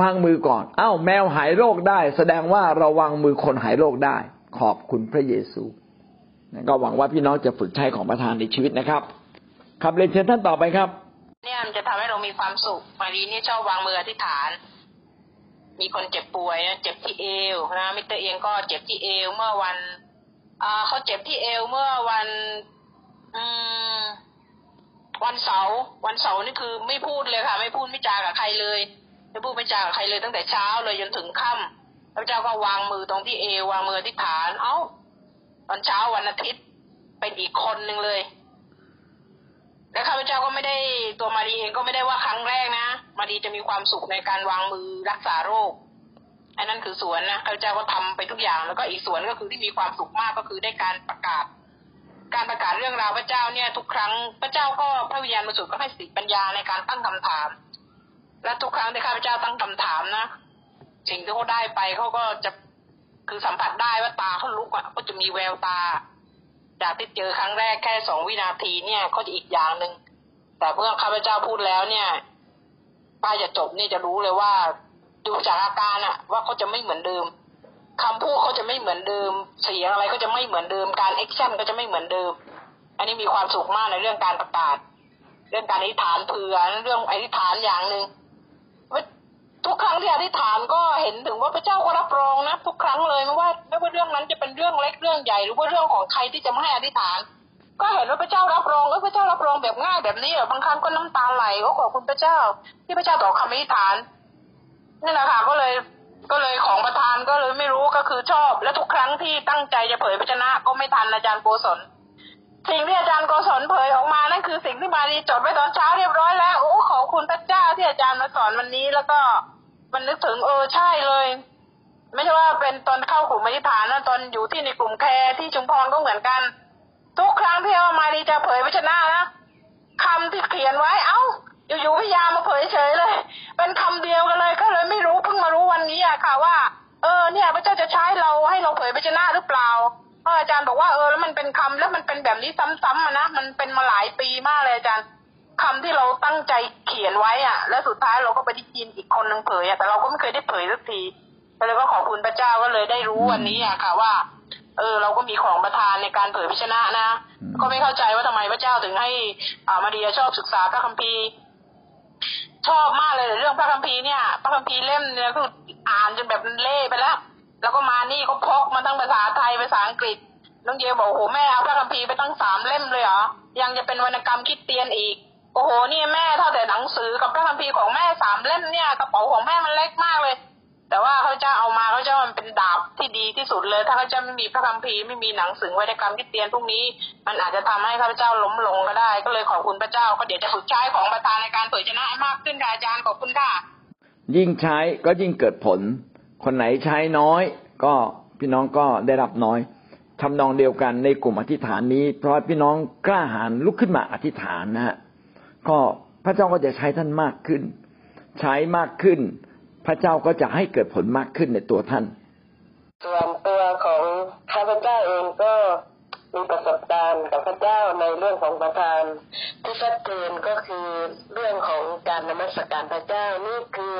วางมือก่อนแมวหายโรคได้แสดงว่าเราวางมือคนหายโรคได้ขอบคุณพระเยซูก็หวังว่าพี่น้องจะฝึกใช้ของประทานในชีวิตนะครับครับเรียนเชิญท่านต่อไปครับเนี่ยมันจะทำให้เรามีความสุขมารีนี่ชอบวางมืออธิษฐานมีคนเจ็บป่วยเจ็บที่เอวนะมิสเตอร์เองก็เจ็บที่เอวเมื่อวันเขาเจ็บที่เอวเมื่อวันเสาร์นี่คือไม่พูดเลยค่ะไม่พูดไม่จากับใครเลยไม่พูดไม่จากับใครเลยตั้งแต่เช้าเลยจนถึงค่ำพระเจ้าก็วางมือตรงที่เอววางมืออธิษฐานตอนเช้าวันอาทิตย์เป็นอีกคนนึงเลยและข้าพเจ้าก็ไม่ได้ตัวมารีเองก็ไม่ได้ว่าครั้งแรกนะมารีจะมีความสุขในการวางมือรักษาโรคอันนั้นคือส่วนนะข้าพเจ้าก็ทำไปทุกอย่างแล้วก็อีกส่วนก็คือที่มีความสุขมากก็คือได้การประกาศเรื่องราวพระเจ้าเนี่ยทุกครั้งพระเจ้าก็พระวิญญาณบริสุทธิ์ก็ให้สติปัญญาในการตั้งคำถามและทุกครั้งที่ข้าพเจ้าตั้งคำถามนะสิ่งที่เขาได้ไปเขาก็จะคือสัมผัสได้ว่าตาเขาลุกก็จะมีแววตาจากที่เจอครั้งแรกแค่2 วินาทีเนี่ยเขาจะอีกอย่างนึงแต่เมื่อข้าพเจ้าพูดแล้วเนี่ยป้าจะจบนี่จะรู้เลยว่าดูจากอาการอะว่าเขาจะไม่เหมือนเดิมคำพูดเขาจะไม่เหมือนเดิมเสียงอะไรก็จะไม่เหมือนเดิมการแอคชั่นก็จะไม่เหมือนเดิมอันนี้มีความสุขมากในเรื่องการประกาศเรื่องการอธิษฐานเผื่อเรื่องอธิษฐานอย่างนึงทุกครั้งที่อธิษฐานก็เห็นถึงว่าพระเจ้าก็รับรองนะทุกครั้งเลยไม่ว่าเรื่องนั้นจะเป็นเรื่องเล็กเรื่องใหญ่หรือว่าเรื่องของใครที่จะมาให้อธิษฐานก็เห็นว่าพระเจ้ารับรองพระเจ้ารับรองแบบง่ายแบบนี้บางครั้งก็น้ำตาไหลก็ขอบคุณพระเจ้าที่พระเจ้าบอกคำอธิษฐานนี่แหละค่ะก็เลยของประทานก็เลยไม่รู้ก็คือชอบและทุกครั้งที่ตั้งใจจะเผยพระชนะก็ไม่ทันอาจารย์โกศลสิ่งที่อาจารย์โกศลเผยออกมานั่นคือสิ่งที่มารีจดไว้ตอนเช้าเรียบร้อยแล้วโอ้ขอบคุณพระเจ้าที่อาจารย์มาสอนวันนี้แล้วก็มันนึกถึงใช่เลยไม่ใช่ว่าเป็นตอนเข้ากลุ่มอธิษฐานนะตอนอยู่ที่ในกลุ่มแคร์ที่ชุมพรก็เหมือนกันทุกครั้งที่มารีจะเผยพระชนะนะคำที่เขียนไว้อยู่พยายามมาเผยเฉยเลยเป็นคำเดียวกันเลยก็เลยไม่รู้เพิ่งมารู้วันนี้ค่ะว่าเนี่ยพระเจ้าจะใช้เราให้เราเผยพระชนะหรือเปล่าอาจารย์บอกว่าแล้วมันเป็นคำแล้วมันเป็นแบบนี้ซ้ำๆนะมันเป็นมาหลายปีมากเลยอาจารย์คำที่เราตั้งใจเขียนไว้แล้วสุดท้ายเราก็ไปได้ยินอีกคนนึงเผยแต่เราก็ไม่เคยได้เผยสักทีก็เลยว่าขอบคุณพระเจ้าก็เลยได้รู้วันนี้ค่ะว่าเราก็มีของประทานในการเผยพระชนะนะก็ไม่เข้าใจว่าทำไมพระเจ้าถึงให้มารีชอบศึกษาพระคัมภีร์ชอบมากเลยเรื่องพระคัมภีร์เนี่ยพระคัมภีร์เล่มเนี่ยคืออ่านจนแบบเละไปแล้วก็มานี่ก็พกมาทั้งภาษาไทยภาษาอังกฤษน้องเยบอกโอ้โหแม่เอาพระคัมภีร์ไปตั้ง3 เล่มเลยเหรอยังจะเป็นวรรณกรรมคริสเตียนอีก โอ้โหนี่แม่เท่าแต่หนังสือกับพระคัมภีร์ของแม่3 เล่มเนี่ยกระเป๋าของแม่มันเล็กมากเลยแต่ว่าเขาจะเอามาเขาจะมันเป็นดาบที่ดีที่สุดเลยถ้าเขาจะไม่มีพระคัมภีร์ไม่มีหนังสือไว้ในกรรมที่เตียนพวกนี้มันอาจจะทำให้ข้าพเจ้าล้มลงก็ได้ก็เลยขอบคุณพระเจ้าก็เดี๋ยวจะฝึกใช้ของประทานในการเผยชนะมากขึ้นค่ะอาจารย์ขอบคุณค่ะยิ่งใช้ก็ยิ่งเกิดผลคนไหนใช้น้อยก็พี่น้องก็ได้รับน้อยทำนองเดียวกันในกลุ่มอธิษฐานนี้เพราะพี่น้องกล้าหาญลุกขึ้นมาอธิษฐานนะฮะก็พระเจ้าก็จะใช้ท่านมากขึ้นใช้มากขึ้นพระเจ้าก็จะให้เกิดผลมากขึ้นในตัวท่านส่วนตัวของข้าพเจ้าเองก็มีประสบการณ์กับพระเจ้าในเรื่องของประทานที่ชัดเจนก็คือเรื่องของการนมัสการพระเจ้านี่คือ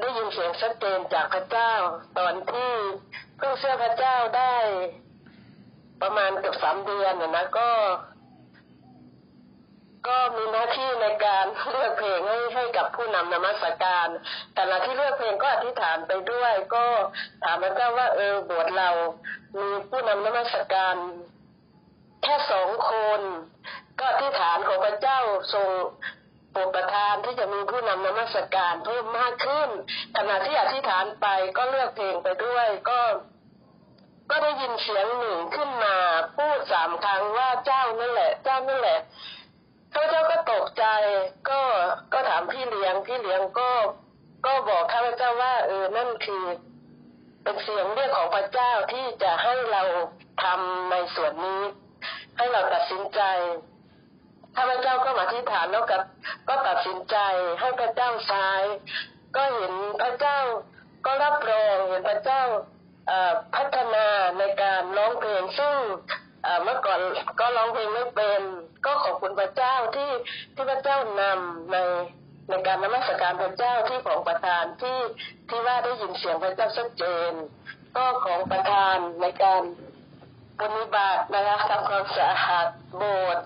ได้ยินเสียงชัดเจนจากพระเจ้าตอนที่เพิ่งเชื่อพระเจ้าได้ประมาณเกือบ3 เดือนนะก็มีหน้าที่ในการเลือกเพลงให้กับผู้นำนมัสการแต่ละที่เลือกเพลงก็อธิษฐานไปด้วยก็ถามพระเจ้าว่าโบสถ์เรามีผู้นำนมัสการแค่2 คนก็อธิษฐานของพระเจ้าทรงโปรดประทานที่จะมีผู้นำนมัสการเพิ่มมากขึ้นขณะที่อธิษฐานไปก็เลือกเพลงไปด้วยก็ได้ยินเสียงหนึ่งขึ้นมาพูด3 ครั้งว่าเจ้านั่นแหละเจ้านั่นแหละข้าพเจ้าก็ตกใจก็ถามพี่เลี้ยงก็บอกข้าพเจ้าว่านั่นคือเป็นเสียงเรียกของพระเจ้าที่จะให้เราทำในส่วนนี้ให้เราตัดสินใจข้าพเจ้าก็มาอธิษฐานแล้วก็ตัดสินใจให้พระเจ้าใช้ก็เห็นพระเจ้าก็รับรองเห็นพระเจ้าพัฒนาในการร้องเพลงซึ่งเมื่อก่อนก็ร้องเพลงไม่เป็นก็ขอบคุณพระเจ้าที่พระเจ้านำในการนมัสการพระเจ้าที่ของประธานที่ว่าได้ยินเสียงพระเจ้าชัดเจนก็ของประธานในการปฏิบัตินะคะทำความสะอาดโบสถ์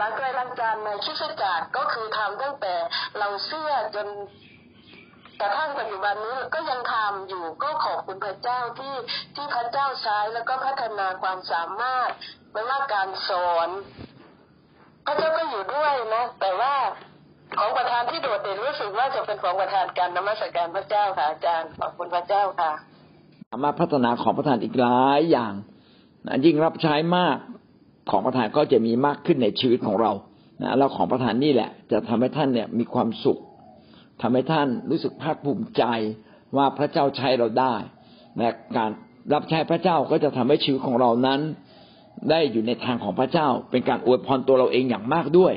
ล้างถ้วยล้างจานในคริสตจักรก็คือทำตั้งแต่เราเชื่อจนกระทั่งปัจจุบันนี้ก็ยังทำอยู่ก็ขอบคุณพระเจ้าที่พระเจ้าใช้แล้วก็พัฒนาความสามารถในการสอนพระเจ้าก็อยู่ด้วยนะแต่ว่าของประธานที่โดดเด่นรู้สึกว่าจะเป็นของประธานการนมัสการพระเจ้าค่ะอาจารย์ขอบคุณพระเจ้าค่ะมาพัฒนาของประธานอีกหลายอย่างนะยิ่งรับใช้มากของประธานก็จะมีมากขึ้นในชีวิตของเรานะแล้วของประธานนี่แหละจะทำให้ท่านเนี่ยมีความสุขทำให้ท่านรู้สึกภาคภูมิใจว่าพระเจ้าใช้เราได้และการรับใช้พระเจ้าก็จะทำให้ชีวิตของเรานั้นได้อยู่ในทางของพระเจ้าเป็นการอวยพรตัวเราเองอย่างมากด้วย